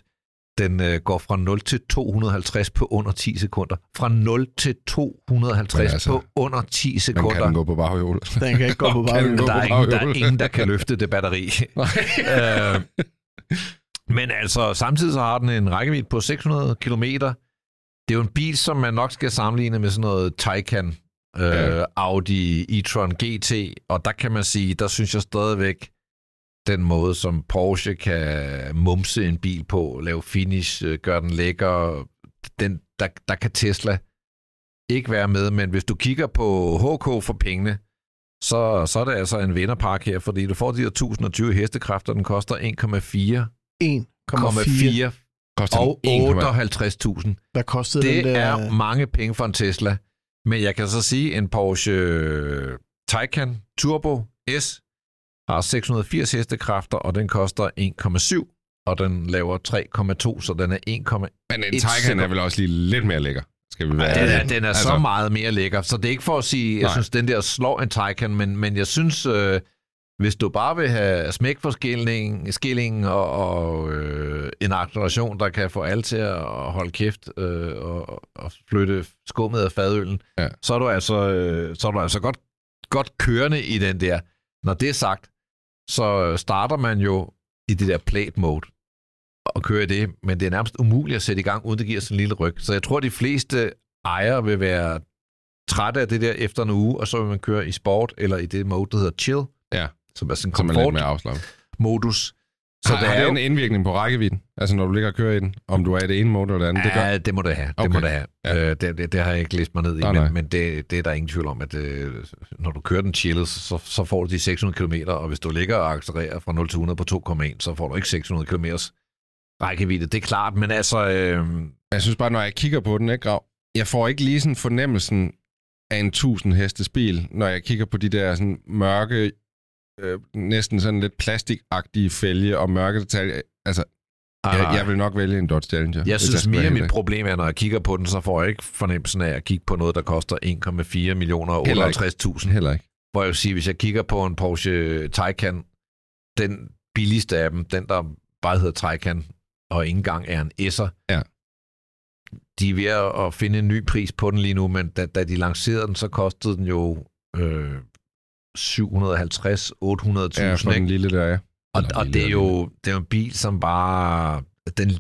Den går fra 0 til 250 på under 10 sekunder. Fra 0 til 250 altså, på under 10 sekunder. Den kan den gå på baghjul. Den kan ikke gå på baghjul. Der er ingen, der kan løfte det batteri. Men altså, samtidig så har den en rækkevidde på 600 kilometer. Det er jo en bil, som man nok skal sammenligne med sådan noget Taycan, Audi, e-tron, GT. Og der kan man sige, der synes jeg stadigvæk, den måde, som Porsche kan mumse en bil på, lave finish, gøre den lækker, der kan Tesla ikke være med. Men hvis du kigger på HK for pengene, så er det altså en vinderpark her, fordi du får de her 1020 hestekræfter, den koster 1,4 og 58.000. Der kostede det den der... er mange penge for en Tesla. Men jeg kan så sige, en Porsche Taycan Turbo S, har 680 hestekræfter, og den koster 1,7, og den laver 3,2, så den er 1,1. Men en Taycan er vel også lige lidt mere lækker, skal vi være. Den er altså... så meget mere lækker, så det er ikke for at sige, jeg synes, den der slår en Taycan, men jeg synes, hvis du bare vil have smæk for skillingen og en acceleration, der kan få alle til at holde kæft og flytte skummet af fadølen, så er du altså, godt kørende i den der. Når det er sagt, så starter man jo i det der plate mode og kører det, men det er nærmest umuligt at sætte i gang, uden det giver sådan en lille ryg. Så jeg tror, at de fleste ejere vil være trætte af det der efter en uge, og så vil man køre i sport eller i det mode, der hedder chill, som er sådan en komfort-modus. Så har det jo en indvirkning på rækkevidden? Altså når du ligger og kører i den, om du er i det ene mode eller det andet? Ja, det må det have. Okay. Det må det have. Ja. Det har jeg ikke læst mig ned i, men det er der ingen tvivl om, at når du kører den chillet, så får du de 600 km, og hvis du ligger og accelererer fra 0 til 100 på 2,1, så får du ikke 600 km rækkevidde. Det er klart, men altså... Jeg synes bare, når jeg kigger på den, ikke, Grav? Jeg får ikke lige sådan fornemmelsen af en 1000 hestes bil, når jeg kigger på de der sådan mørke... næsten sådan lidt plastikagtige fælge og mørke detaljer. Altså, jeg vil nok vælge en Dodge Challenger. Jeg synes mere, mit problem er, når jeg kigger på den, så får jeg ikke fornemmelsen af at kigge på noget, der koster 1.4.058.000. Heller ikke. Hvor jeg vil sige, hvis jeg kigger på en Porsche Taycan, den billigste af dem, den der bare hedder Taycan, og ikke engang er en S'er, ja. De er ved at finde en ny pris på den lige nu, men da de lancerede den, så kostede den jo... 750-800.000, ja, for den lille der, ja. Og det er jo en bil, som bare...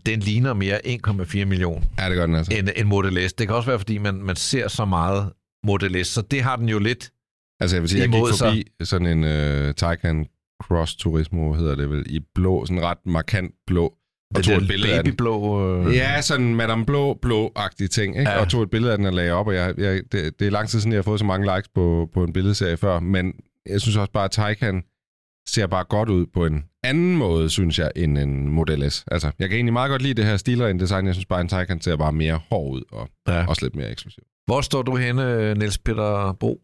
Den ligner mere 1,4 millioner. Ja, det gør den altså. En Model S. Det kan også være, fordi man ser så meget Model S, så det har den jo lidt. Altså, jeg vil sige, jeg gik forbi sådan en Taycan Cross Turismo, hedder det vel, i blå, sådan ret markant blå. Og tog et billede af den. Ja, sådan Madame Blå-agtige ting, ikke? Ja. Og tog et billede af den og lagde op, og det er lang tid siden, jeg har fået så mange likes på en billedserie før, men jeg synes også bare, at Taycan ser bare godt ud på en anden måde, synes jeg, end en Model S. Altså, jeg kan egentlig meget godt lide det her stiler end design. Jeg synes bare, en Taycan ser bare mere hård ud, og også lidt mere eksklusiv. Hvor står du henne, Niels Peter Bro?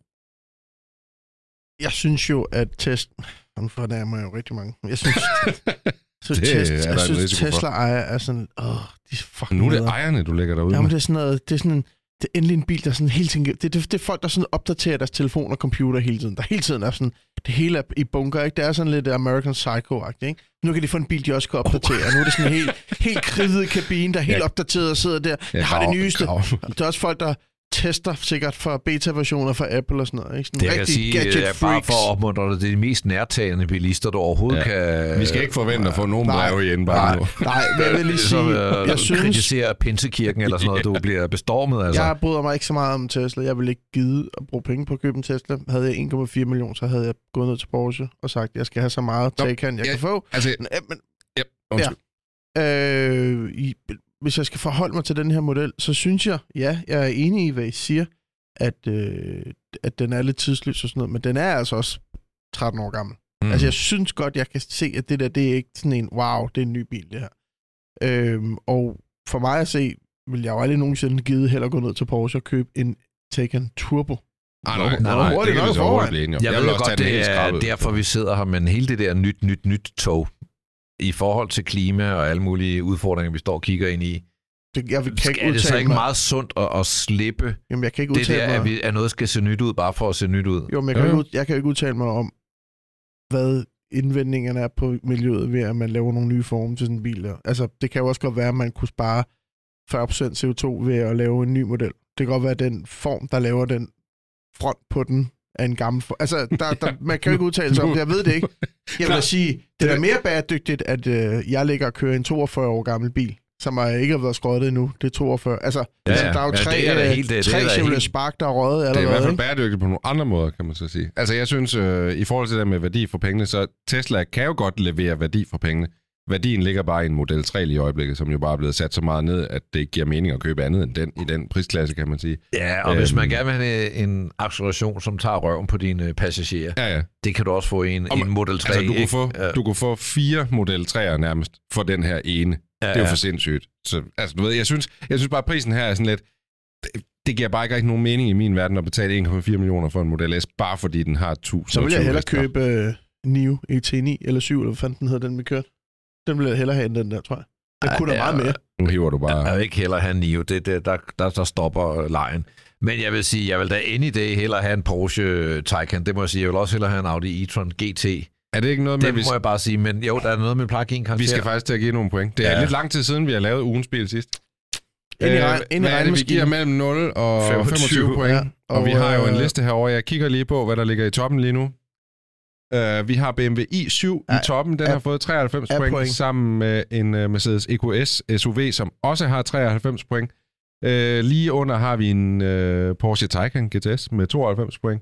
Jeg synes jo, at Sådan fornærmer jeg jo rigtig mange. Jeg synes... Jeg synes, Tesla ejer er sådan, de fucking... Nu er det ejerne, du lægger derude. Jamen, det er sådan noget, det er endelig en bil, der sådan hele tiden... Det er folk, der sådan opdaterer deres telefon og computer hele tiden. Der hele tiden er sådan, det hele er i bunker, ikke? Det er sådan lidt American Psycho-agtigt, ikke? Nu kan de få en bil, de også kan opdatere. Nu er det sådan en helt kridtet kabine, der er helt opdateret og sidder der. Jeg har det nyeste. Der er også folk, der... tester sikkert for beta-versioner fra Apple og sådan noget. Ikke? Sådan det, jeg kan sige, bare for at opmuntre dig, det er de mest nærtagende bilister, du overhovedet kan... Vi skal ikke forvente at få nogen brev igen bare nu. Nej, jeg vil lige sige... jeg synes... kritiserer Pinsekirken eller sådan noget, du bliver bestormet. Altså. Jeg bryder mig ikke så meget om Tesla. Jeg vil ikke gide at bruge penge på at købe en Tesla. Havde jeg 1,4 millioner, så havde jeg gået ned til Porsche og sagt, jeg skal have så meget Taycan, jeg kan få. Altså, hvis jeg skal forholde mig til den her model, så synes jeg, jeg er enig i, hvad I siger, at den er lidt tidsløs og sådan noget, men den er altså også 13 år gammel. Mm. Altså, jeg synes godt, jeg kan se, at det der, det er ikke sådan en, wow, det er en ny bil, det her. Og for mig at se, vil jeg jo aldrig nogensinde gide heller gå ned til Porsche og købe en Taycan Turbo. Nej, det kan vi så hurtigt blive enige om. Jeg ved godt, det er derfor, vi sidder her, men hele det der nyt tog, i forhold til klima og alle mulige udfordringer, vi står og kigger ind i, er det så ikke meget sundt at slippe? Jamen, jeg kan ikke det der, at noget skal se nyt ud, bare for at se nyt ud? Jo, men jeg kan ikke udtale mig om, hvad indvendingerne er på miljøet ved, at man laver nogle nye former til sådan en bil der. Altså, det kan jo også godt være, at man kunne spare 40% CO2 ved at lave en ny model. Det kan godt være, at den form, der laver den front på den, af en gammel... Altså, man kan jo ikke udtale sig om det. Jeg ved det ikke. Jeg vil sige, det er mere bæredygtigt, at jeg ligger og kører en 42 år gammel bil, som ikke har været skrottet endnu. Det er 42. Altså, der er jo tre spark, der er røget allerede. Det er i hvert fald bæredygtigt på nogle andre måder, kan man så sige. Altså, jeg synes, i forhold til det med værdi for pengene, så Tesla kan jo godt levere værdi for pengene. Værdien ligger bare i en Model 3 i øjeblikket, som jo bare er blevet sat så meget ned, at det giver mening at købe andet end den i den prisklasse, kan man sige. Ja, og hvis man gerne vil have en acceleration, som tager røven på dine passagerer, det kan du også få i en Model 3. Altså, du kunne få 4 Model 3'er nærmest for den her ene. Ja, det er jo for sindssygt. Så, altså, du ved, jeg synes bare, prisen her er sådan lidt... Det giver bare ikke rigtig nogen mening i min verden at betale 1,4 millioner for en Model S, bare fordi den har 1000. Så vil jeg hellere købe Nio ET9 eller 7, eller hvad fanden den hedder, den vi kørte. Den ville jeg hellere have end den der, tror jeg. Den kunne da meget mere. Nu hiver du bare... Jeg vil ikke hellere have en Nio. Der stopper lejen. Men jeg vil sige, jeg vil da end i dag hellere have en Porsche Taycan. Det må jeg sige. Jeg vil også hellere have en Audi e-tron GT. Er det ikke noget med... Det må jeg bare sige. Men jo, der er noget med plug-in-karakter. Vi skal faktisk til at give nogle point. Det er lidt lang tid siden, vi har lavet ugens bil sidst. Hvad er det, vi giver mellem 0 og 25 point? Ja. Og vi har jo en liste herovre. Jeg kigger lige på, hvad der ligger i toppen lige nu. Vi har BMW i7 i toppen. Den har fået 93 point, sammen med en Mercedes EQS SUV, som også har 93 point. Lige under har vi en Porsche Taycan GTS med 92 point,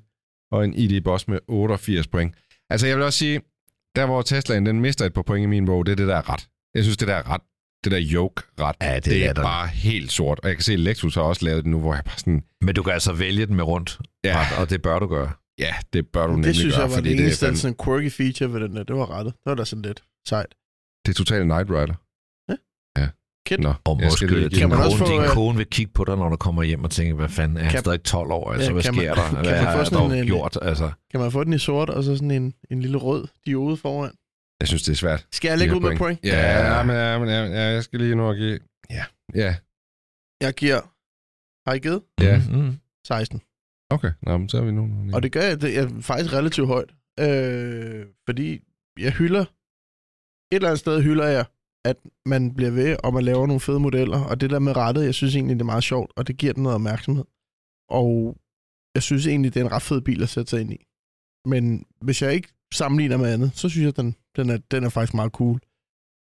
og en ID Boss med 88 point. Altså, jeg vil også sige, Der, hvor Teslaen den mister et par point i min bog, det er det der ret. Jeg synes, det der er ret. Det der yoke-ret, ja, det er bare helt sort. Og jeg kan se, at Lexus har også lavet det nu, hvor jeg bare sådan... Men du kan altså vælge den med rundt, ja. Ret, og det bør du gøre. Ja, det bør du nemlig gøre. Det synes jeg var det eneste sådan en quirky feature ved den der. Det var rettet. Det var da sådan lidt sejt. Det er totalt Knight Rider. Ja? Ja. Nå, og måske din kone vil kigge på dig, når du kommer hjem og tænker, hvad fanden, er han stadig 12 år? Altså, ja, hvad sker der? Hvad er der gjort? Altså. Kan man få den i sort, og så sådan en lille rød diode foran? Jeg synes, det er svært. Skal jeg lægge ud med point? Ja, jeg skal lige nu og give... Ja. Jeg giver... Har I givet? Ja. 16. Okay, nå, så er vi nu. Og det gør jeg, det er faktisk relativt højt. Fordi jeg hylder... Et eller andet sted hylder jeg, at man bliver ved, og man laver nogle fede modeller. Og det der med rettet, jeg synes egentlig, det er meget sjovt, og det giver den noget opmærksomhed. Og jeg synes egentlig, det er en ret fed bil at sætte sig ind i. Men hvis jeg ikke sammenligner med andet, så synes jeg, at den er faktisk meget cool.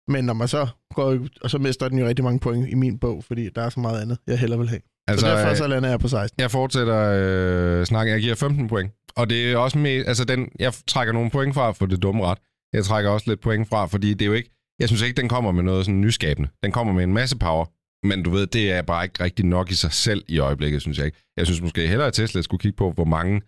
Men når man så går, og så mister den jo rigtig mange point i min bog, fordi der er så meget andet, jeg hellere vil have. Altså, så derfor så lander jeg på 16. Jeg fortsætter snakken. Jeg giver 15 point. Og det er også med, altså jeg trækker nogle point fra for det dumme ret. Jeg trækker også lidt point fra, fordi det er jo ikke, jeg synes ikke, den kommer med noget sådan nyskabende. Den kommer med en masse power, men du ved, det er bare ikke rigtig nok i sig selv i øjeblikket, synes jeg ikke. Jeg synes måske hellere, at Tesla skulle kigge på, hvor mange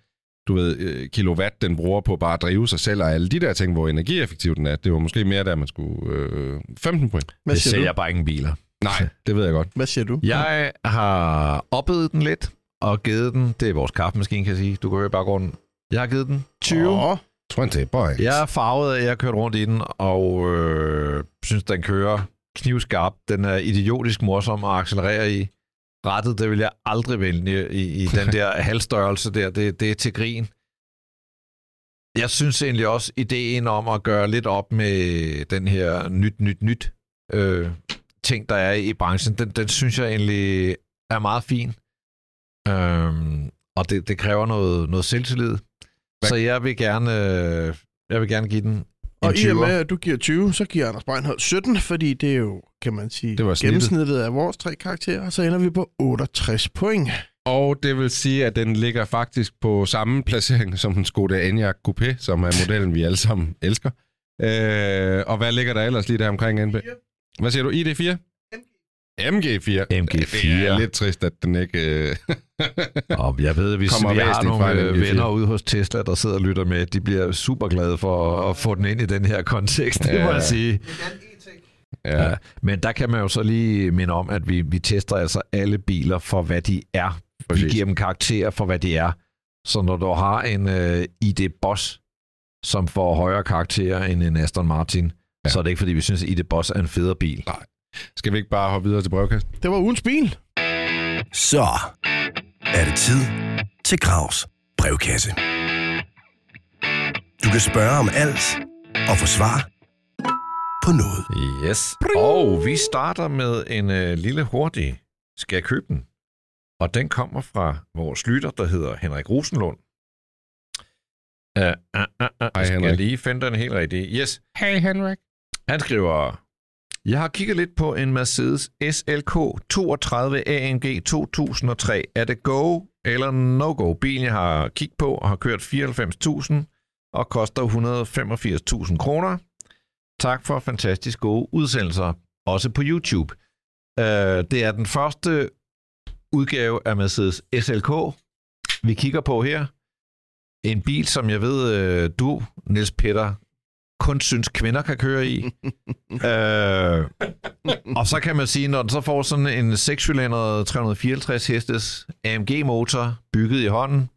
kilowatt, den bruger på bare at drive sig selv, og alle de der ting, hvor energieffektiv den er. Det var måske mere, der man skulle... 15 point. Hvad siger du? Jeg sælger bare ingen biler. Nej, det ved jeg godt. Hvad siger du? Jeg har opbedet den lidt, og givet den... Det er vores kaffemaskine, kan jeg sige. Du kan høre bare grunden. Jeg har givet den 20. 20 points. Jeg er farvet af, jeg har kørt rundt i den, og synes, den kører knivskarp. Den er idiotisk morsom at accelerere i. Rettet, det vil jeg aldrig vælge i den der halvstørrelse der. Det er til grin. Jeg synes egentlig også, ideen om at gøre lidt op med den her nyt ting, der er i branchen, den synes jeg egentlig er meget fin. Og det kræver noget selvtillid. Så jeg vil gerne give den. Og i og med, at du giver 20, så giver Anders Breinholt 17, fordi det er jo, kan man sige, gennemsnittet af vores 3 karakterer, og så ender vi på 68 point. Og det vil sige, at den ligger faktisk på samme placering som en Skoda Enyaq Coupé, som er modellen, vi alle sammen elsker. Og hvad ligger der ellers lige der omkring NB? Hvad siger du? ID4? MG4. Det er lidt trist, at den ikke... Jeg ved, hvis vi har nogle venner ude hos Tesla, der sidder og lytter med, de bliver super glade for at få den ind i den her kontekst, det må jeg sige. Ja. Men der kan man jo så lige minde om, at vi tester altså alle biler for, hvad de er. Præcis. Vi giver dem karakterer for, hvad de er. Så når du har en ID Boss, som får højere karakterer end en Aston Martin, så er det ikke, fordi vi synes, at ID Boss er en federe bil. Nej. Skal vi ikke bare hoppe videre til brevkassen? Det var ugens bil. Så er det tid til Gravs brevkasse. Du kan spørge om alt og få svar på noget. Yes. Og vi starter med en lille hurtig. Skal jeg købe den? Og den kommer fra vores lytter, der hedder Henrik Rosenlund. Hej, Henrik. Jeg skal lige finde den helt rigtige. Yes. Hej, Henrik. Han skriver... Jeg har kigget lidt på en Mercedes SLK 32 AMG 2003. Er det go eller no-go? Bilen, jeg har kigget på og har kørt 94.000 og koster 185.000 kroner. Tak for fantastisk gode udsendelser, også på YouTube. Det er den første udgave af Mercedes SLK, vi kigger på her. En bil, som jeg ved, du, Niels Peter, kun synes kvinder kan køre i. Og så kan man sige, når den så får sådan en 6-cylindret 354 hestes AMG-motor bygget i hånden,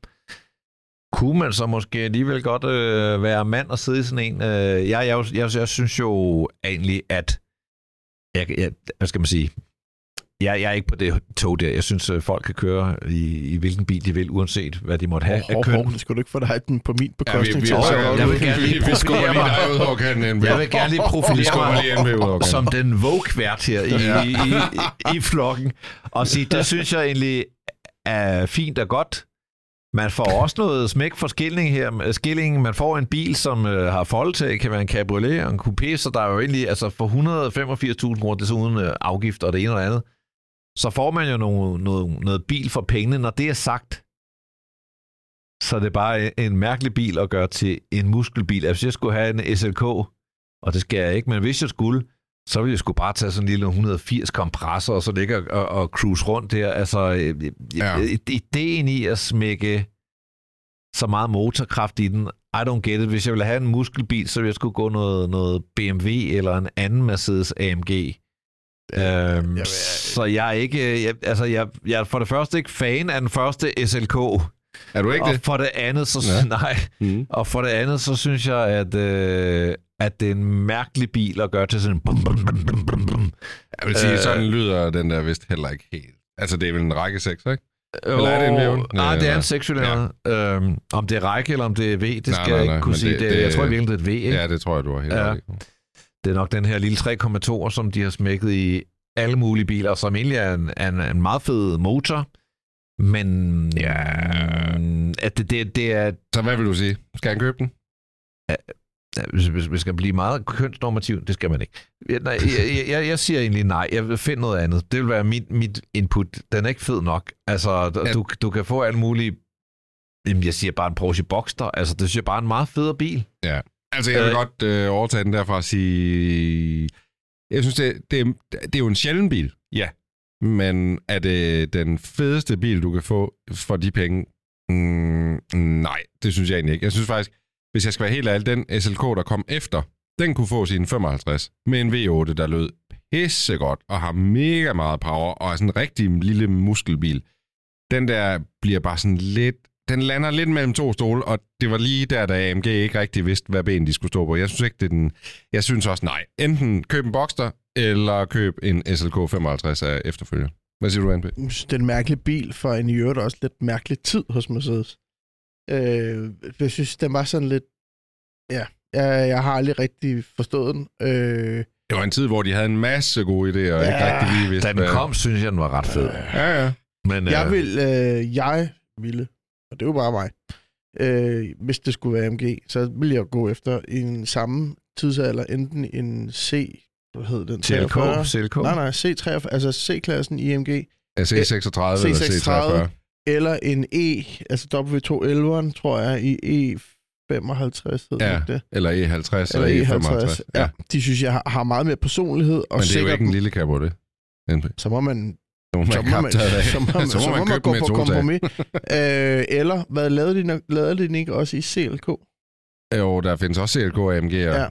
kunne man så måske alligevel godt være mand og sidde i sådan en. Jeg synes jo egentlig, at... hvad skal man sige? Jeg er ikke på det tog der. Jeg synes, folk kan køre i hvilken bil de vil, uanset hvad de måtte have af køn. Skal du ikke få dig den på min bekostning? Vi skubber lige dig ud over kanten NB. Jeg vil gerne lige profilere mig som den vogue-vært her i flokken. Og sige, det synes jeg egentlig er fint og godt. Man får også noget smæk for skillingen. Man får en bil, som har foldtag, kan være en cabriolet og en coupé, så der er jo egentlig altså for 185.000 kroner, desuden afgifter og det ene og det andet. Så får man jo noget bil for pengene. Når det er sagt, Så det er bare en mærkelig bil at gøre til en muskelbil. Hvis jeg skulle have en SLK, og det skal jeg ikke, men hvis jeg skulle, så ville jeg sgu bare tage sådan en lille 180 kompressor, og så ligge og cruise rundt der. Altså, ja. Ideen i at smække så meget motorkraft i den, I don't get it. Hvis jeg ville have en muskelbil, så ville jeg skulle gå noget BMW eller en anden Mercedes AMG. Så jeg er ikke... Jeg er for det første ikke fan af den første SLK. Er du ikke og det? For det andet, så... Nej. Mm. Og for det andet, så synes jeg, at det er en mærkelig bil at gøre til sådan... Bum, bum, bum, bum, bum, bum. Jeg vil sige, sådan lyder den der vist heller ikke helt. Altså, det er vel en række 6, ikke? Eller er det en V8? Nej, det er en 6-cylinder. Ja. Om det er række, eller om det er V, det skal jeg ikke kunne sige. Det, jeg tror virkelig, det er et V, ikke? Ja, det tror jeg, du har helt ret. Det er nok den her lille 3,2, som de har smækket i alle mulige biler, som egentlig er en meget fed motor. Men ja, at det er... Så hvad vil du sige? Skal han købe den? Hvis skal blive meget kønsnormativ, det skal man ikke. Nej, jeg siger egentlig nej. Jeg vil finde noget andet. Det vil være mit input. Den er ikke fed nok. Altså, du kan få alle mulige... Jamen, jeg siger bare en Porsche Boxster. Altså, det synes jeg bare er en meget federe bil. Ja. Altså, jeg vil godt overtage den derfra og sige... Jeg synes, det er jo en sjælden bil. Ja. Men er det den fedeste bil, du kan få for de penge? Nej, det synes jeg egentlig ikke. Jeg synes faktisk, hvis jeg skal være helt ærlig, den SLK, der kom efter, den kunne få sin 55 med en V8, der lød pissegodt og har mega meget power og er sådan en rigtig lille muskelbil. Den der bliver bare sådan lidt... Den lander lidt mellem to stole, og det var lige der, da AMG ikke rigtig vidste, hvad ben de skulle stå på. Jeg synes ikke, det er den... Jeg synes også, nej. Enten køb en Boxster, eller køb en SLK 55 af efterfølger. Hvad siger du, NP? Det er en mærkelig bil for en i øvrigt også lidt mærkelig tid hos Mercedes. Jeg synes, den var sådan lidt... Ja, jeg har aldrig rigtig forstået den. Det var en tid, hvor de havde en masse gode idéer, og ikke rigtig lige vidste... Da den kom, synes jeg, den var ret fed. Ja. Men, jeg ville... Og det er jo bare mig. Hvis det skulle være AMG, så ville jeg gå efter en samme tidsalder, enten en C... Hvad hed den? CLK? Nej, C3, altså C-klassen i AMG. Ja, C36 eller C43. Eller en E, altså W211'eren, tror jeg, i E55 hed det. Eller E50 eller E55. Ja, de synes, jeg har meget mere personlighed. Og men det er jo ikke en lille Cabriolet, det. NP. Så må man... Så må man gå på kompromis. Eller, hvad lavede de ikke også i CLK? Jo, der findes også CLK og AMG'er. Ja.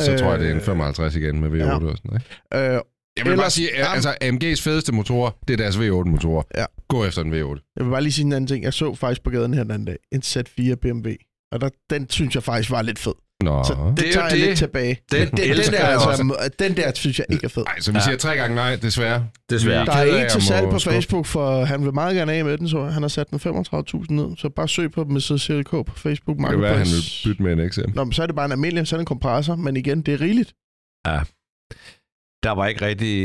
Så tror jeg, det er en 55 igen med V8 og sådan noget. Jeg vil bare sige, altså AMG's fedeste motorer, det er deres V8-motorer. Ja. Gå efter en V8. Jeg vil bare lige sige en anden ting. Jeg så faktisk på gaden her den anden dag en Z4 BMW. Og den synes jeg faktisk var lidt fed. Nå. Så det tager jeg lidt tilbage. Den der synes jeg ikke er fed. Nej, så vi siger 3 gange nej, desværre. Der er en til salg på Facebook, for han vil meget gerne af med den, så han har sat den 35.000 ned. Så bare søg på dem, så CLK på Facebook Marketplace. Det er, han vil bytte med en XM. Nå, men så er det bare en almindelig, så er en kompressor, men igen, det er rigeligt. Ja. Der var ikke rigtig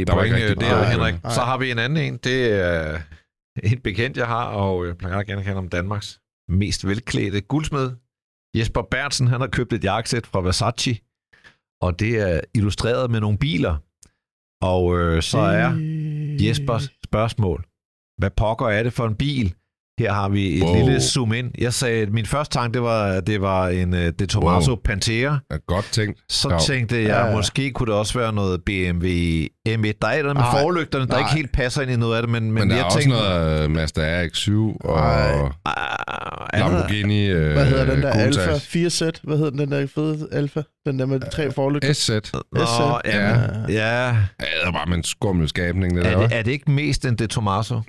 Henrik. Nej. Så har vi en anden en. Det er en bekendt, jeg har, og jeg plejer gerne at kende om Danmarks mest velklædte guldsmed. Jesper Berntsen, han har købt et jakkesæt fra Versace, og det er illustreret med nogle biler. Og så er Jespers spørgsmål: hvad pokker er det for en bil? Her har vi et lille zoom ind. Jeg sagde, at min første tanke, det var en De Tomaso Pantera. Ja, godt tænkt. Så tænkte jeg, måske kunne det også være noget BMW M1. Der er et med forlygterne, der ikke helt passer ind i noget af det. Men der jeg er også noget Mazda RX-7 og Lamborghini. Hvad hedder den der Alfa 4-sæt? Hvad hedder den der fede Alfa? Den der med de 3 forlygter? S-sæt. Ja. Det er bare med en skummel skabning. Er det ikke mest en De Tomaso?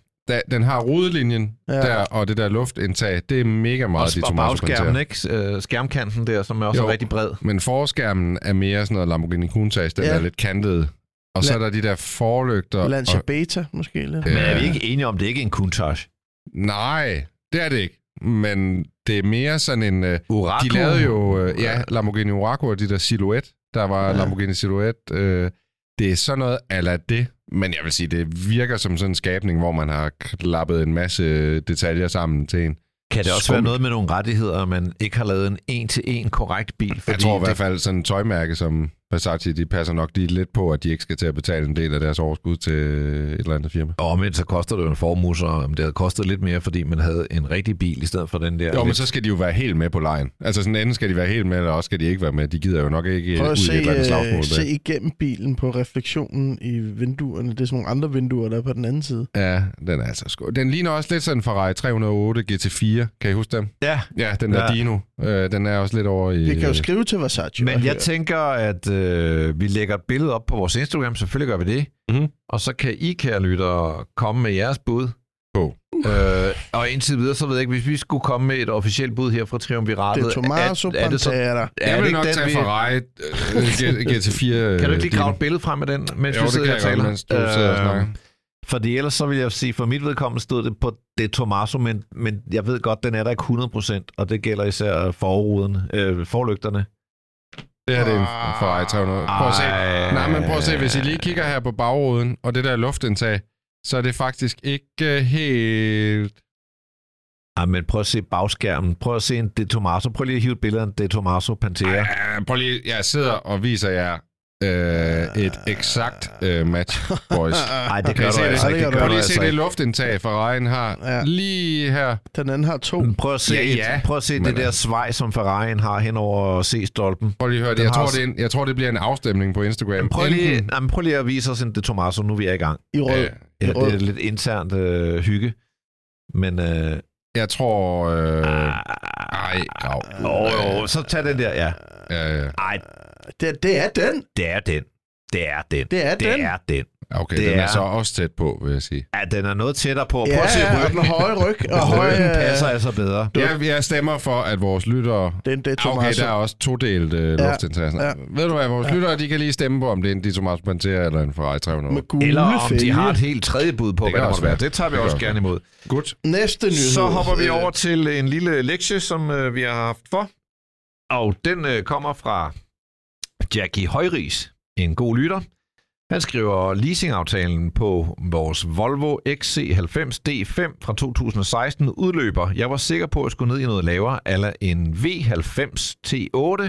Den har rodelinjen der, og det der luftindtag, det er mega meget De Tomaso Pantera. Og bagskærmen, ikke? Skærmkanten der, som er også rigtig bred. Men forskærmen er mere sådan noget Lamborghini Countach, den er lidt kantet. Og så er der de der forlygter. Lancia Beta måske lidt. Men er vi ikke enige om, det ikke er en Countach? Nej, det er det ikke. Men det er mere sådan en... Uraco. De lavede jo Lamborghini Uraco og de der Silhouette. Der var Lamborghini Silhouette. Det er sådan noget a la det. Men jeg vil sige, det virker som sådan en skabning, hvor man har klappet en masse detaljer sammen til en. Kan det også være noget med nogle rettigheder, man ikke har lavet en 1-1 korrekt bil? Jeg tror i hvert fald sådan et tøjmærke som Versace, de passer nok lige lidt på, at de ikke skal til at betale en del af deres overskud til et eller andet firma. Og men så koster det jo en formue, så det havde kostet lidt mere, fordi man havde en rigtig bil i stedet for den der. Jo, lidt... men så skal de jo være helt med på lejen. Altså sådan enten skal de være helt med, eller også skal de ikke være med. De gider jo nok ikke ud i et eller andet slagsmål. Se igennem bilen på refleksionen i vinduerne. Det er sådan nogle andre vinduer, der er på den anden side. Ja, den er altså sgu. Den ligner også lidt sådan en Ferrari 308 GT4. Kan I huske dem? Ja. Ja, den der Dino. Den er også lidt over i... Det kan jo skrive til Versace. Men jeg tænker, at vi lægger et billede op på vores Instagram. Selvfølgelig gør vi det. Mm-hmm. Og så kan I, kære lyttere, komme med jeres bud. Og indtil videre, så ved jeg ikke, hvis vi skulle komme med et officielt bud her fra Triumviratet... De Tomaso Pantera. Jeg vil nok tage Ferrari GT4... Kan du ikke lige grave et billede frem med den, mens vi sidder her og taler? Jo, fordi ellers så vil jeg sige, for mit vedkommende stod det på De Tomaso, men jeg ved godt, den er der ikke 100%, og det gælder især forlygterne. Det her det er en Ferrari 300. Prøv at se. Nej, men prøv at se, hvis I lige kigger her på bagruden, og det der luftindtag, så er det faktisk ikke helt... Ej, men prøv at se bagskærmen. Prøv at se en De Tomaso. Prøv lige at hive et billede af en De Tomaso Pantera. Prøv lige, jeg sidder og viser jer... et eksakt match, boys. Nej, det gør du altså ikke. Prøv lige at se det luftindtag, Ferrari'en har lige her. Den anden har to. Prøv at se, prøv at se det der svej, som Ferrari'en har hen over C-stolpen. Prøv lige at høre det. Jeg tror, det bliver en afstemning på Instagram. Prøv lige at vise os en De Tomaso, nu vi er i gang. I rød. Ja, det er lidt internt hygge. Men... jeg tror... så tag den der, ja. Ej, Det er den. Okay, den er så også tæt på, vil jeg sige. Ja, den er noget tættere på. Prøv at se ryggen. Den høje ryg. Og ryggen passer altså bedre. Jeg stemmer for, at vores lyttere... Okay, der er også todelt luftinteressen. Ja. Ved du hvad, vores lyttere, de kan lige stemme på, om det er en De Tomaso Pantera eller en Ferrari 300. Eller om de har et helt tredje bud på, hvad der måtte være. Det tager vi også gerne imod. Godt. Næste nyhed. Så hopper vi over til en lille lektie, som vi har haft for. Og den kommer fra... Jackie Højris, en god lytter. Han skriver leasingaftalen på vores Volvo XC90 D5 fra 2016 udløber. Jeg var sikker på, at jeg skulle ned i noget lavere, eller en V90 T8,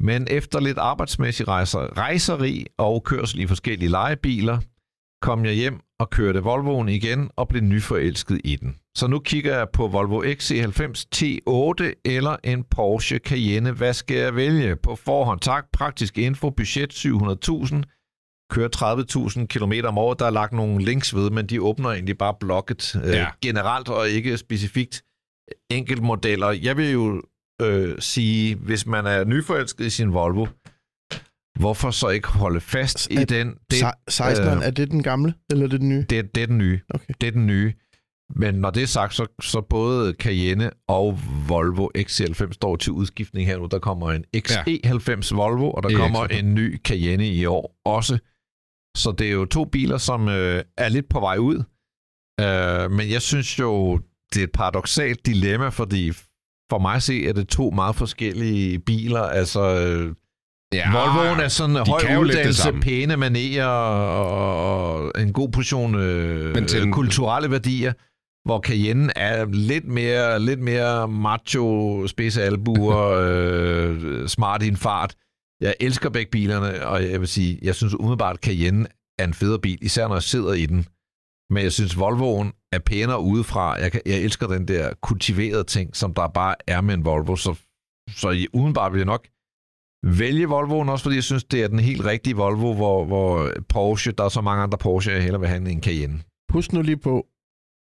men efter lidt arbejdsmæssig rejseri og kørsel i forskellige lejebiler, kom jeg hjem og kørte Volvoen igen og blev nyforelsket i den. Så nu kigger jeg på Volvo XC90 T8 eller en Porsche Cayenne. Hvad skal jeg vælge? På forhånd tak. Praktisk info. Budget 700.000. Kører 30.000 km om året. Der er lagt nogle links ved, men de åbner egentlig bare blokket generelt og ikke specifikt enkeltmodeller. Jeg vil jo sige, hvis man er nyforelsket i sin Volvo, hvorfor så ikke holde fast i den? 16'eren, er det den gamle, eller er det den nye? Det er den nye. Okay. Det er den nye. Men når det er sagt, så både Cayenne og Volvo XC90 står til udskiftning her nu. Der kommer en XC90 Volvo, og der kommer en ny Cayenne i år også. Så det er jo to biler, som er lidt på vej ud. Men jeg synes jo, det er et paradoksalt dilemma, fordi for mig at se, er det to meget forskellige biler. Altså... Volvoen er sådan høj uddannelse, pæne manerer og en god portion kulturelle værdier, hvor Cayenne er lidt mere macho, spidse albuer, smart i en fart. Jeg elsker begge bilerne, og jeg vil sige, jeg synes umiddelbart, Cayenne er en federe bil, især når jeg sidder i den. Men jeg synes, Volvoen er pænere udefra. Jeg elsker den der kultiverede ting, som der bare er med en Volvo, så umiddelbart vil jeg nok vælge Volvoen også, fordi jeg synes, det er den helt rigtige Volvo, hvor Porsche, der er så mange andre Porsche, jeg hellere vil have en Cayenne. Husk nu lige på,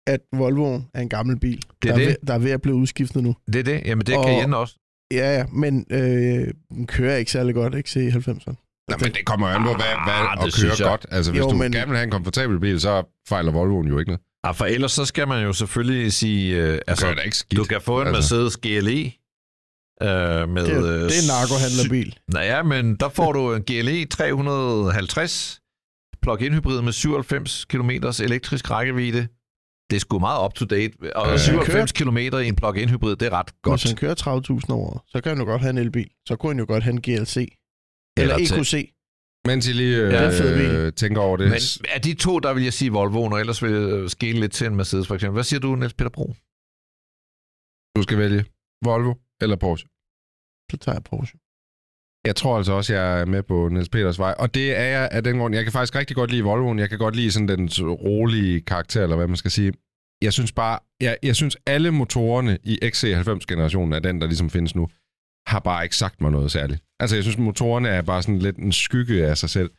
at Volvoen er en gammel bil, der er ved at blive udskiftet nu. Det er det. Jamen, det er Cayenne også. Ja, men den kører ikke særlig godt, ikke? Se 90'erne. Nej, men det kommer jo an på, hvad det kører godt. Altså, hvis du gerne vil have en komfortabel bil, så fejler Volvoen jo ikke noget. For ellers så skal man jo selvfølgelig sige, du kan få en Mercedes CLA, med, det er en narkohandlerbil. Naja, men der får du en GLE 350 plug-in hybrid med 97 km elektrisk rækkevidde. Det er sgu meget up-to-date. Og 97 km i en plug-in hybrid, det er ret godt. Hvis han kører 30.000 år, så kan han jo godt have en elbil. Så kunne han jo godt have en GLC. Eller EQC. Mens I lige tænker over det. Men af de to, der vil jeg sige Volvoen, og ellers vil jeg skele lidt til en Mercedes for eksempel. Hvad siger du, Niels Peter Bro? Du skal vælge Volvo. Eller Porsche? Så tager jeg Porsche. Jeg tror altså også, jeg er med på Niels Peters vej. Og det er jeg af den grund. Jeg kan faktisk rigtig godt lide Volvoen. Jeg kan godt lide sådan den rolige karakter, eller hvad man skal sige. Jeg synes bare, jeg synes alle motorerne i XC90-generationen af den, der ligesom findes nu, har bare ikke sagt mig noget særligt. Altså, jeg synes, motorerne er bare sådan lidt en skygge af sig selv.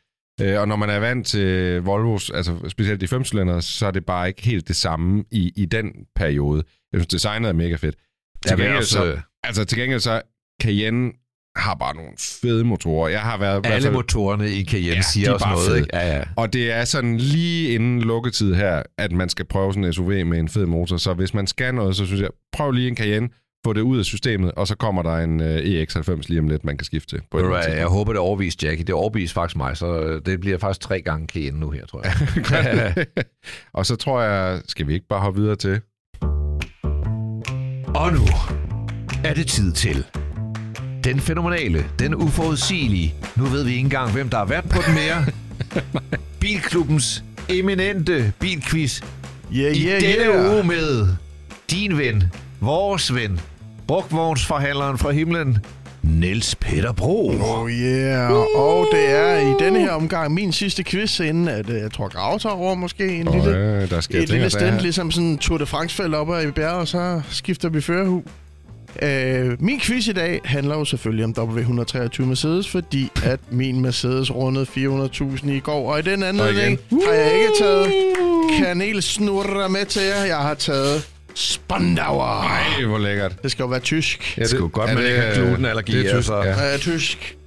Og når man er vant til Volvos, altså specielt de 5-cylindere, så er det bare ikke helt det samme i den periode. Jeg synes, designet er mega fedt. Til gengæld så Cayenne har bare nogle fede motorer. Jeg har været alle motorerne i Cayenne siger også noget, ikke? Ja. Og det er sådan lige inden lukketid her, at man skal prøve sådan en SUV med en fed motor. Så hvis man skal noget, så synes jeg, prøv lige en Cayenne, få det ud af systemet, og så kommer der en EX90 lige om lidt, man kan skifte til. Jeg håber, det overviser Jackie. Det overviser faktisk mig, så det bliver faktisk 3 gange Cayenne nu her, tror jeg. Og så tror jeg, skal vi ikke bare hoppe videre til? Og nu er det tid til den fænomenale, den uforudsigelige, nu ved vi ikke engang, hvem der har været på den mere, Bilklubbens eminente bilquiz i denne uge med din ven, vores ven, brugtvognsforhandleren fra himlen, Niels Peter Bro. Oh yeah, og det er i denne her omgang min sidste quiz, inden at jeg tror grav tager over måske et lille stand, ligesom sådan Tour de France-fælde oppe i bjerget, og så skifter vi førerhu. Min quiz i dag handler jo selvfølgelig om W123 Mercedes, fordi at min Mercedes rundede 400.000 i går, og i den anledning har jeg ikke taget kanelsnurrer med til jer. Jeg har taget Spandauer. Nej, hvor lækkert. Det skal jo være tysk. Ja, det skal jo godt, man ikke have glutenallergi. Det er tysk, tysk.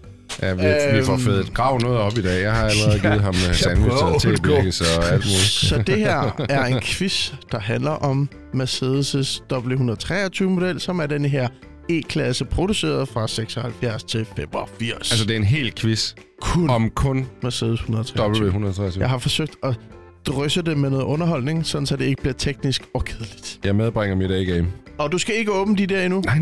Ja, vi får fedt grav noget op i dag. Jeg har allerede givet ham sandwich og tebirkes og alt muligt. Så det her er en quiz, der handler om Mercedes' W123-model, som er den her E-klasse produceret fra 76 til 85. Altså, det er en hel quiz om kun Mercedes W123. Jeg har forsøgt at drysse det med noget underholdning, sådan så det ikke bliver teknisk og kedeligt. Jeg medbringer mit A-game. Og du skal ikke åbne de der endnu? Nej.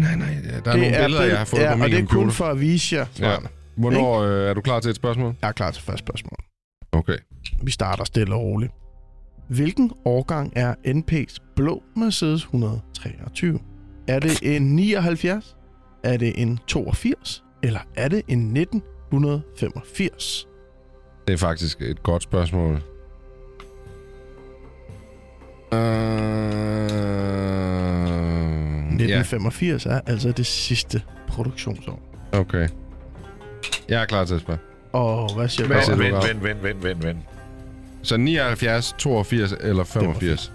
Der er nogle billeder, jeg har fået på min computer. Og det er kun for at vise jer. Ja. Hvornår er du klar til et spørgsmål? Jeg er klar til første spørgsmål. Okay. Vi starter stille og roligt. Hvilken årgang er NP's blå Mercedes 123? Er det en 79? Er det en 82? Eller er det en 1985? Det er faktisk et godt spørgsmål. Yeah. 1985 er altså det sidste produktionsår. Okay. Jeg er klar til at spørge. Hvad siger du? Vent. Så 79, 82 eller 85?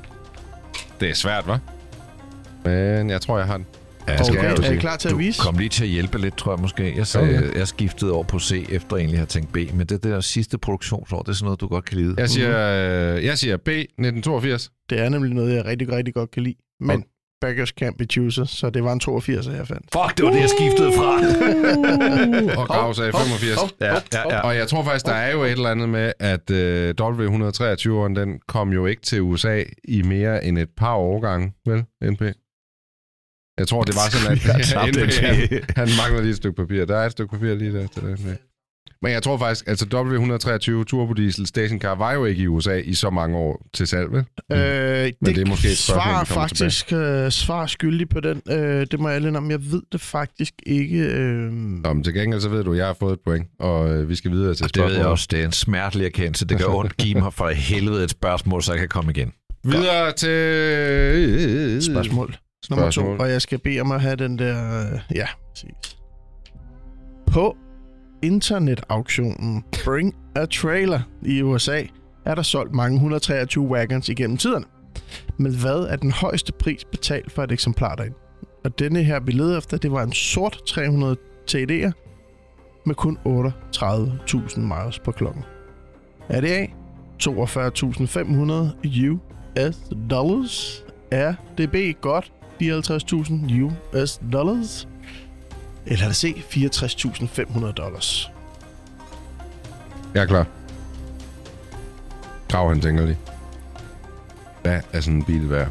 Det er svært, hva'? Men jeg tror, jeg har den. Okay. Er I klar til at vise? Du kom lige til at hjælpe lidt, tror jeg måske. Jeg skiftede over på C, efter egentlig har tænkt B. Men det der sidste produktionsår, det er sådan noget, du godt kan lide. Jeg siger B, 1982. Det er nemlig noget, jeg rigtig, rigtig godt kan lide. Men Baggers can't be choosers, så det var en 82, jeg fandt. Fuck, det var det, jeg skiftede fra. Og Grav sagde 85. Ja. Og jeg tror faktisk, der er jo et eller andet med, at W123'eren, den kom jo ikke til USA i mere end et par årgange, vel, NP? Jeg tror, det var sådan, at NP, han mangler lige et stykke papir. Der er et stykke papir lige der til den her. Men jeg tror faktisk, altså W123 turbodiesel stationcar var jo ikke i USA i så mange år til salg, vel? Men det er måske et spørgsmål, vi kommer tilbage. Svar skyldig på den. Det må jeg lade om. Jeg ved det faktisk ikke. Nå, men til gengæld så ved du, at jeg har fået et point, og vi skal videre til spørgsmålet. Det ved jeg også. Det er en smertelig erkendelse. Det gør ondt. Giv mig for helvede et spørgsmål, så jeg kan komme igen. Videre til spørgsmål. Nummer 2, og jeg skal bede om at have den der... Ja, præcis. På internetauktionen Bring a Trailer i USA er der solgt mange 123 wagons igennem tiderne. Men hvad er den højeste pris betalt for et eksemplar derinde? Og denne her billede efter, det var en sort 300 TD'er med kun 38.000 miles på klokken. Er det A, 42.500 US dollars? Er det B, godt 54.000 US dollars? Eller lad os se, $64,500. Jeg er klar. Grav, han tænker lige. Hvad er sådan en bil værd?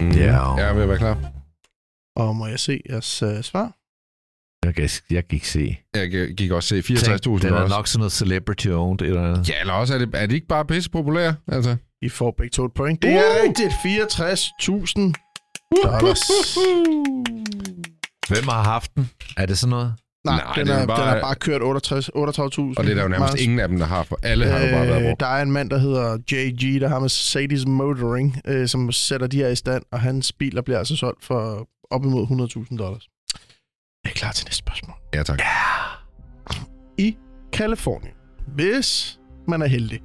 Ja. Jeg er ved at være klar. Og må jeg se jeres svar? Jeg gik C. Jeg gik også C. $64,000. Den er nok sådan noget celebrity-owned eller noget. Ja, eller også er det ikke bare pisse populære? Altså. I får begge 2 point. Det er rigtigt. $64,000. Hvem har haft den? Er det sådan noget? Nej, den er bare kørt 38.000. Og det er der jo nærmest ingen af dem, der har, for alle har jo bare været brugt. Der er en mand, der hedder JG, der har Mercedes Motoring, som sætter de her i stand, og hans biler bliver altså solgt for op imod $100,000. Jeg er klar til næste spørgsmål. Ja, tak. Ja. I Californien, hvis man er heldig,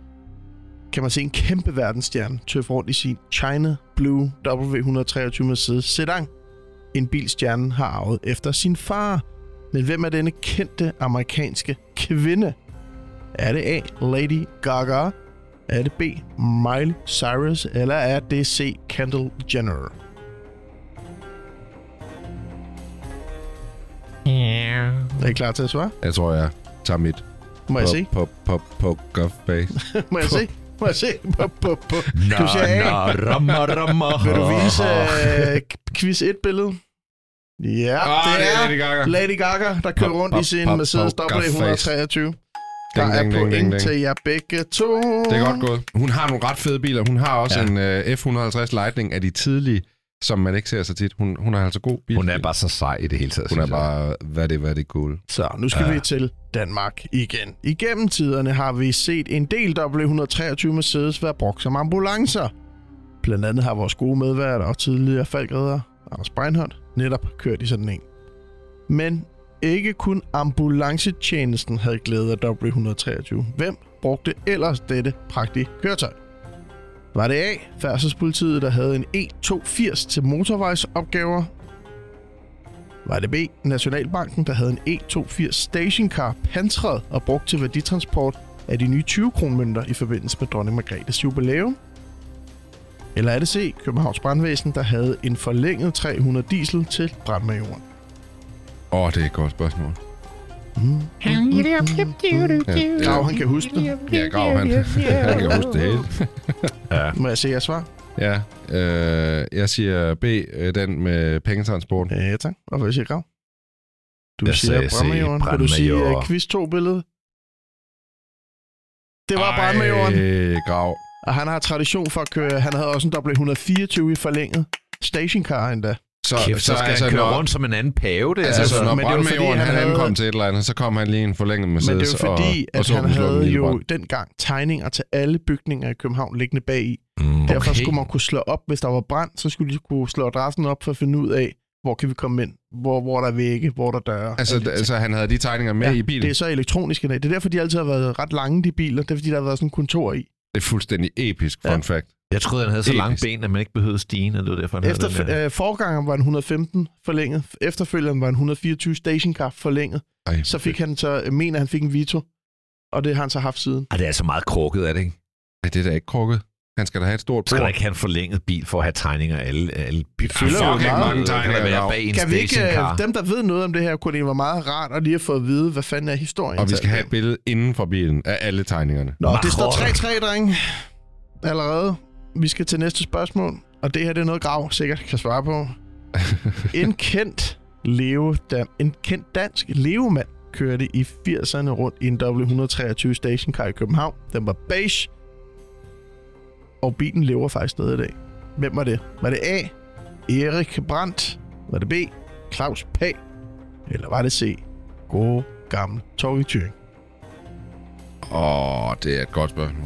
kan man se en kæmpe verdensstjerne tøffe rundt i sin China Blue W123 Mercedes sedan. En bilstjerne har arvet efter sin far. Men hvem er denne kendte amerikanske kvinde? Er det A. Lady Gaga? Er det B. Miley Cyrus? Eller er det C. Kendall Jenner? Yeah. Er I klar til at svare? Jeg tror, jeg tager mit. Må jeg se? På Guffbase. Må jeg se? Må jeg se? Du siger A. Vil du vise quiz 1-billedet? Ja, det er Lady Gaga. Lady Gaga, der kører rundt i sin Mercedes W123. Der er point til jer begge to. Det er godt gået. Hun har nogle ret fede biler. Hun har også en F-150 Lightning af de tidlige, som man ikke ser så tit. Hun har altså god bil. Hun er bare så sej i det hele taget. Hun er bare, hvad det cool. Så, nu skal vi til Danmark igen. Igennem tiderne har vi set en del W123 Mercedes være brugt som ambulancer. Blandt andet har vores gode medværter og tidligere falkredder, Anders Breinholt, netop kørt i sådan en. Men ikke kun ambulancetjenesten havde glæde af W123. Hvem brugte ellers dette prægtige køretøj? Var det A, færdselspolitiet, der havde en E280 til motorvejsopgaver? Var det B, Nationalbanken, der havde en E280 stationcar pansret og brugt til værditransport af de nye 20-kronmønter i forbindelse med dronning Margrethes jubilæum? Eller er det C, Københavns Brandvæsen, der havde en forlænget 300 diesel til brandmajoren? Det er et godt spørgsmål. Grav, han kan huske det. Ja, Grav, han kan huske det hele. Ja. Må jeg se jeres svar? Ja, jeg siger B, den med pengetransporten. Ja, tak. Og hvad siger Grav? Du siger brandmajoren. Kan du sige quiz 2-billedet? Det var brandmajoren. Grav. Og han har tradition for at køre. Han havde også en W124 i forlænget stationcar endda. Så skal han køre rundt som en anden pave. Det altså når brandmajorden han ankom til et eller andet, så kom han lige en forlænget Mercedes. Men det var fordi, at han havde jo dengang tegninger til alle bygninger i København liggende bagi. Okay. Derfor skulle man kunne slå op, hvis der var brand, så skulle de kunne slå adressen op for at finde ud af, hvor kan vi komme ind, hvor der er vægge, hvor der er døre. Altså han havde de tegninger med i bilen? Det er så elektronisk i dag. Det er derfor, de altid har været ret lange, de biler. Det er fordi, der har været sådan et kontor i. Det er fuldstændig episk, fun fact. Jeg troede, han havde så lange ben, at man ikke behøvede stigende. Det var derfor, han havde forgangeren var en 115 forlænget. Efterfølgeren var en 124 stationcar forlænget. Ej, så fik han han fik en Vito. Og det har han så haft siden. Det er altså meget krukket, er det ikke? Ja, det er da ikke krukket. Han skal da have et stort bord. Skal der ikke have en forlænget bil for at have tegninger af alle biler? Det fylder jo mange tegninger. Kan vi ikke, dem der ved noget om det her, kunne det være meget rart at lige have fået at vide, hvad fanden er historien? Og vi skal have et billede inden for bilen af alle tegningerne. Nå, det står 3-3, drenge. Allerede. Vi skal til næste spørgsmål. Og det her, det er noget Grav sikkert kan svare på. En kendt dansk levemand kørte i 80'erne rundt i en W123 stationcar i København. Den var beige. Og bilen lever faktisk stadig i dag. Hvem var det? Var det A, Erik Brandt? Var det B, Claus Pag? Eller var det C, gode gamle Torge Thüring? Det er et godt spørgsmål.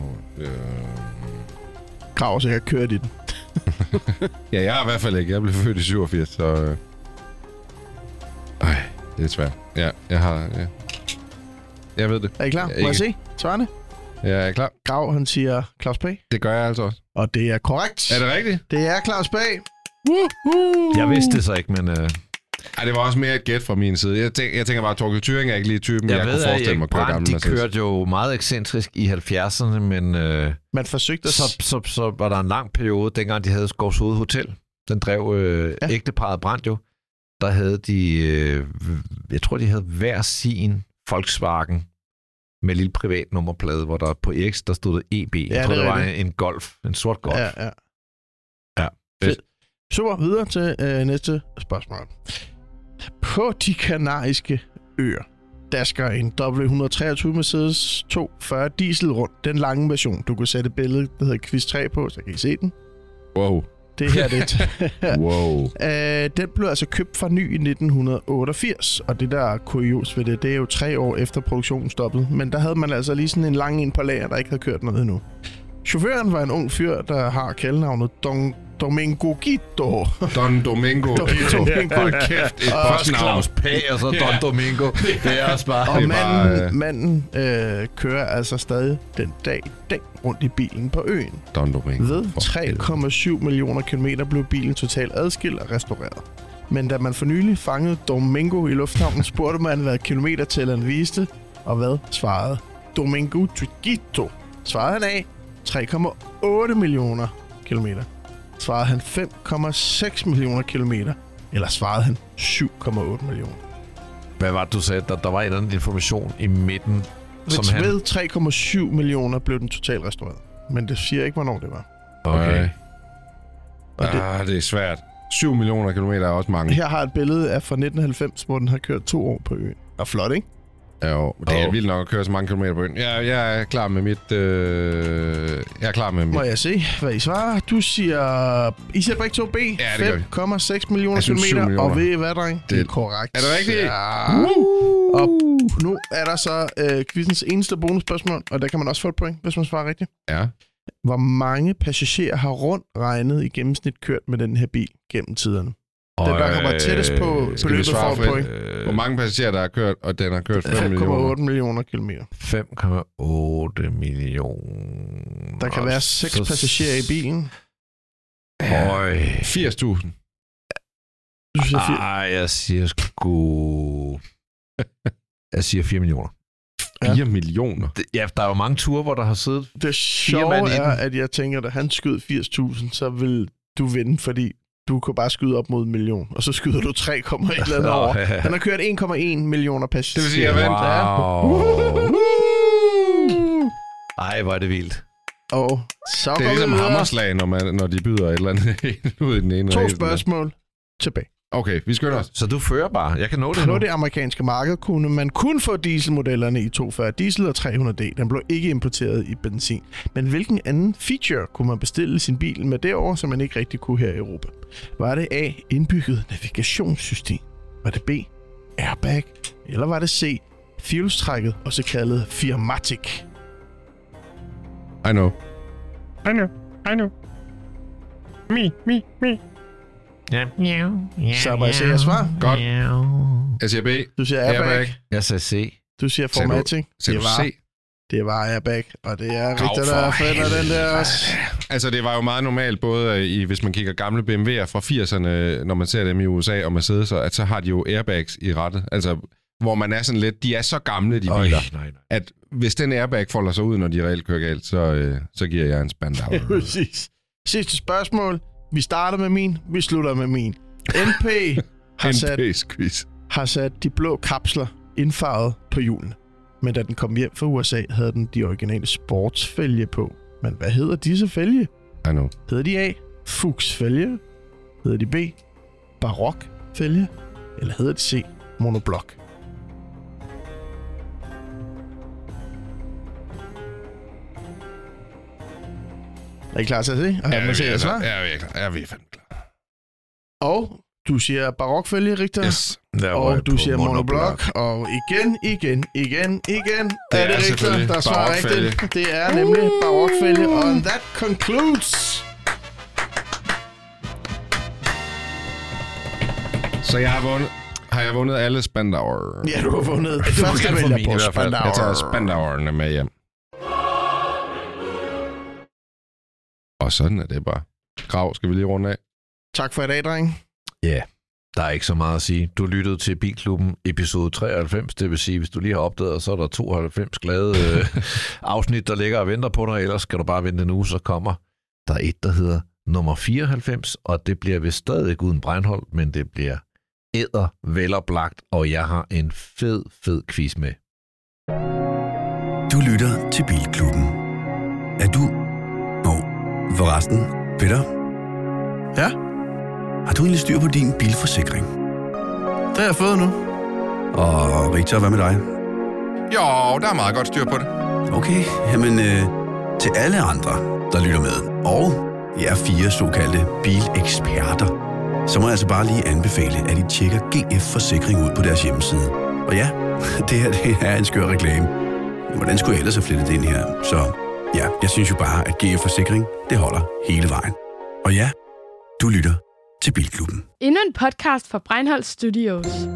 Krav, så jeg kørt i den. Ja, jeg er i hvert fald ikke. Jeg blev født i 87, så... det er svært. Ja, jeg ved det. Er I klar? Må jeg se? Svarene? Ja, jeg er klar. Grav, han siger Claus Pag. Det gør jeg altså også. Og det er korrekt. Er det rigtigt? Det er Claus Pag. Woohoo! Jeg vidste det så ikke, men... det var også mere et gæt fra min side. Jeg tænker bare, at Torge Thüring er ikke lige typen, jeg kunne forestille mig at køre gammel. De kørte jo meget ekscentrisk i 70'erne, men... man forsøgte... Så var der en lang periode, dengang de havde Skovshoved Hotel. Den drev ægteparret Brandt jo. Der havde de... jeg tror, de havde hver sin Volkswagen med lille privat nummerplade, hvor der på Eriks, der stod der EB. Jeg tror, det var en sort Golf. Ja. Super, videre til næste spørgsmål. På de kanariske øer dasker en W123 Mercedes 240 diesel rundt. Den lange version. Du kunne sætte billedet, der hedder Quiz 3 på, så kan I se den. Wow. Det her det. Wow. Den blev altså købt fra ny i 1988, og det der kurios ved det, det er jo 3 år efter produktionen stoppede. Men der havde man altså lige sådan en lang ind på lager, der ikke havde kørt noget endnu. Chaufføren var en ung fyr, der har kaldnavnet Domingo Guido. Don Domingo. Hold kæft, et postnavnspæg, og så Don Domingo. Det er også bare... Og manden kører altså stadig den dag rundt i bilen på øen. Don Domingo. Ved 3,7 millioner kilometer blev bilen totalt adskilt og restaureret. Men da man for nylig fangede Domingo i lufthavnen, spurgte man, hvad kilometertælleren viste, og hvad svarede Domingo Guido. Svarede han af 3,8 millioner kilometer. Svarede han 5,6 millioner kilometer, eller svarede han 7,8 millioner? Hvad var det, du sagde? Der var en eller anden information i midten, som han... Ved 3,7 millioner blev den totalt restaureret. Men det siger ikke, hvornår det var. Okay. Det er svært. 7 millioner kilometer er også mange. Her har et billede af fra 1990, hvor den har kørt 2 år på øen. Og flot, ikke? Jo, det er vildt nok at køre så mange kilometer på øen. Jeg er klar med mit... Må jeg se, hvad I svarer? Du siger... I siger begge 2B. Ja, 5,6 millioner kilometer. Og ved I hvad, dreng? Det er korrekt. Er det rigtigt? Ja. Og nu er der så quizzens eneste bonusspørgsmål, og der kan man også få et point, hvis man svarer rigtigt. Ja. Hvor mange passagerer har rundt regnet i gennemsnit kørt med den her bil gennem tiderne? Den, der kommer tættest på beløbet for et point. Hvor mange passagerer, der har kørt, og den har kørt 5,8 millioner kilometer. 5,8 millioner. Der kan være 6 passagerer i bilen. 80.000. Jeg siger sgu... Jeg siger 4 millioner. 4 millioner? Ja, der er jo mange ture, hvor der har siddet... Det sjove er, at jeg tænker, da han skød 80.000, så vil du vinde, fordi... Du kan bare skyde op mod 1 million, og så skyder du 3,1 eller andet over. Han har kørt 1,1 millioner passagerer. Det vil sige, jeg vandt. Ej, hvor er det vildt. Og så det er ligesom hammerslag, når de byder et eller andet ud i den ene. 2 spørgsmål tilbage. Okay, vi skynder os. Så du fører bare. Jeg kan nå det. På det amerikanske marked kunne man kun få dieselmodellerne i 240 diesel og 300D. Den blev ikke importeret i benzin. Men hvilken anden feature kunne man bestille sin bil med derovre, som man ikke rigtig kunne her i Europa? Var det A, indbygget navigationssystem? Var det B, airbag? Eller var det C, fjolstrækket, også kaldet firmatic? I know. Så må jeg se jeres svar. Godt. Jeg siger B. Du siger airbag. Jeg siger C. Du siger formatting. Det var airbag, og det er Richter, der finder den der også. Altså, det var jo meget normalt, både i, hvis man kigger gamle BMW'er fra 80'erne, når man ser dem i USA og Mercedes, at så har de jo airbags i rattet. Altså, hvor man er sådan lidt, de er så gamle, de biler, at hvis den airbag folder sig ud, når de reelt kører galt, så giver jeg en spandau. Præcis. Sidste spørgsmål. Vi starter med min, vi slutter med min. NP har sat de blå kapsler indfarvet på hjulene. Men da den kom hjem fra USA, havde den de originale sportsfælge på. Men hvad hedder disse fælge? Hedder de A, fuchsfælge? Hedder de B, barokfælge? Eller hedder de C, monoblok? Er I klar til at se? Ja, vi er fandme klar. Og du siger barokfælge, Richter. Yes. Og du siger monoblok. Og igen er det Richter, der svarer rigtigt. Det er nemlig barokfælge. Og that concludes. Så jeg har vundet. Har jeg vundet alle spandauer? Ja, du har vundet. Du skal vælge på spandauer. Jeg tager spandauerne med hjem. Og sådan er det bare. Grav, skal vi lige runde af? Tak for i dag, drenge. Ja, der er ikke så meget at sige. Du lyttede til Bilklubben episode 93. Det vil sige, hvis du lige har opdaget, så er der 92 glade afsnit, der ligger og venter på dig. Ellers skal du bare vente en uge, så kommer der et, der hedder nummer 94. Og det bliver vist stadig uden Breinholt, men det bliver æderveloplagt. Og jeg har en fed quiz med. Du lytter til Bilklubben. Er du... Forresten, Peter? Ja? Har du egentlig styr på din bilforsikring? Det har jeg fået nu. Og Richard, hvad med dig? Jo, der er meget godt styr på det. Okay, jamen til alle andre, der lytter med, og I er fire såkaldte bileksperter, så må jeg altså bare lige anbefale, at I tjekker GF Forsikring ud på deres hjemmeside. Og ja, det her det er en skør reklame. Men hvordan skulle jeg ellers have flettet det ind her? Så ja, jeg synes jo bare, at GF Forsikring, det holder hele vejen. Og ja, du lytter til Bilklubben. Endnu en podcast fra Breinholt Studios.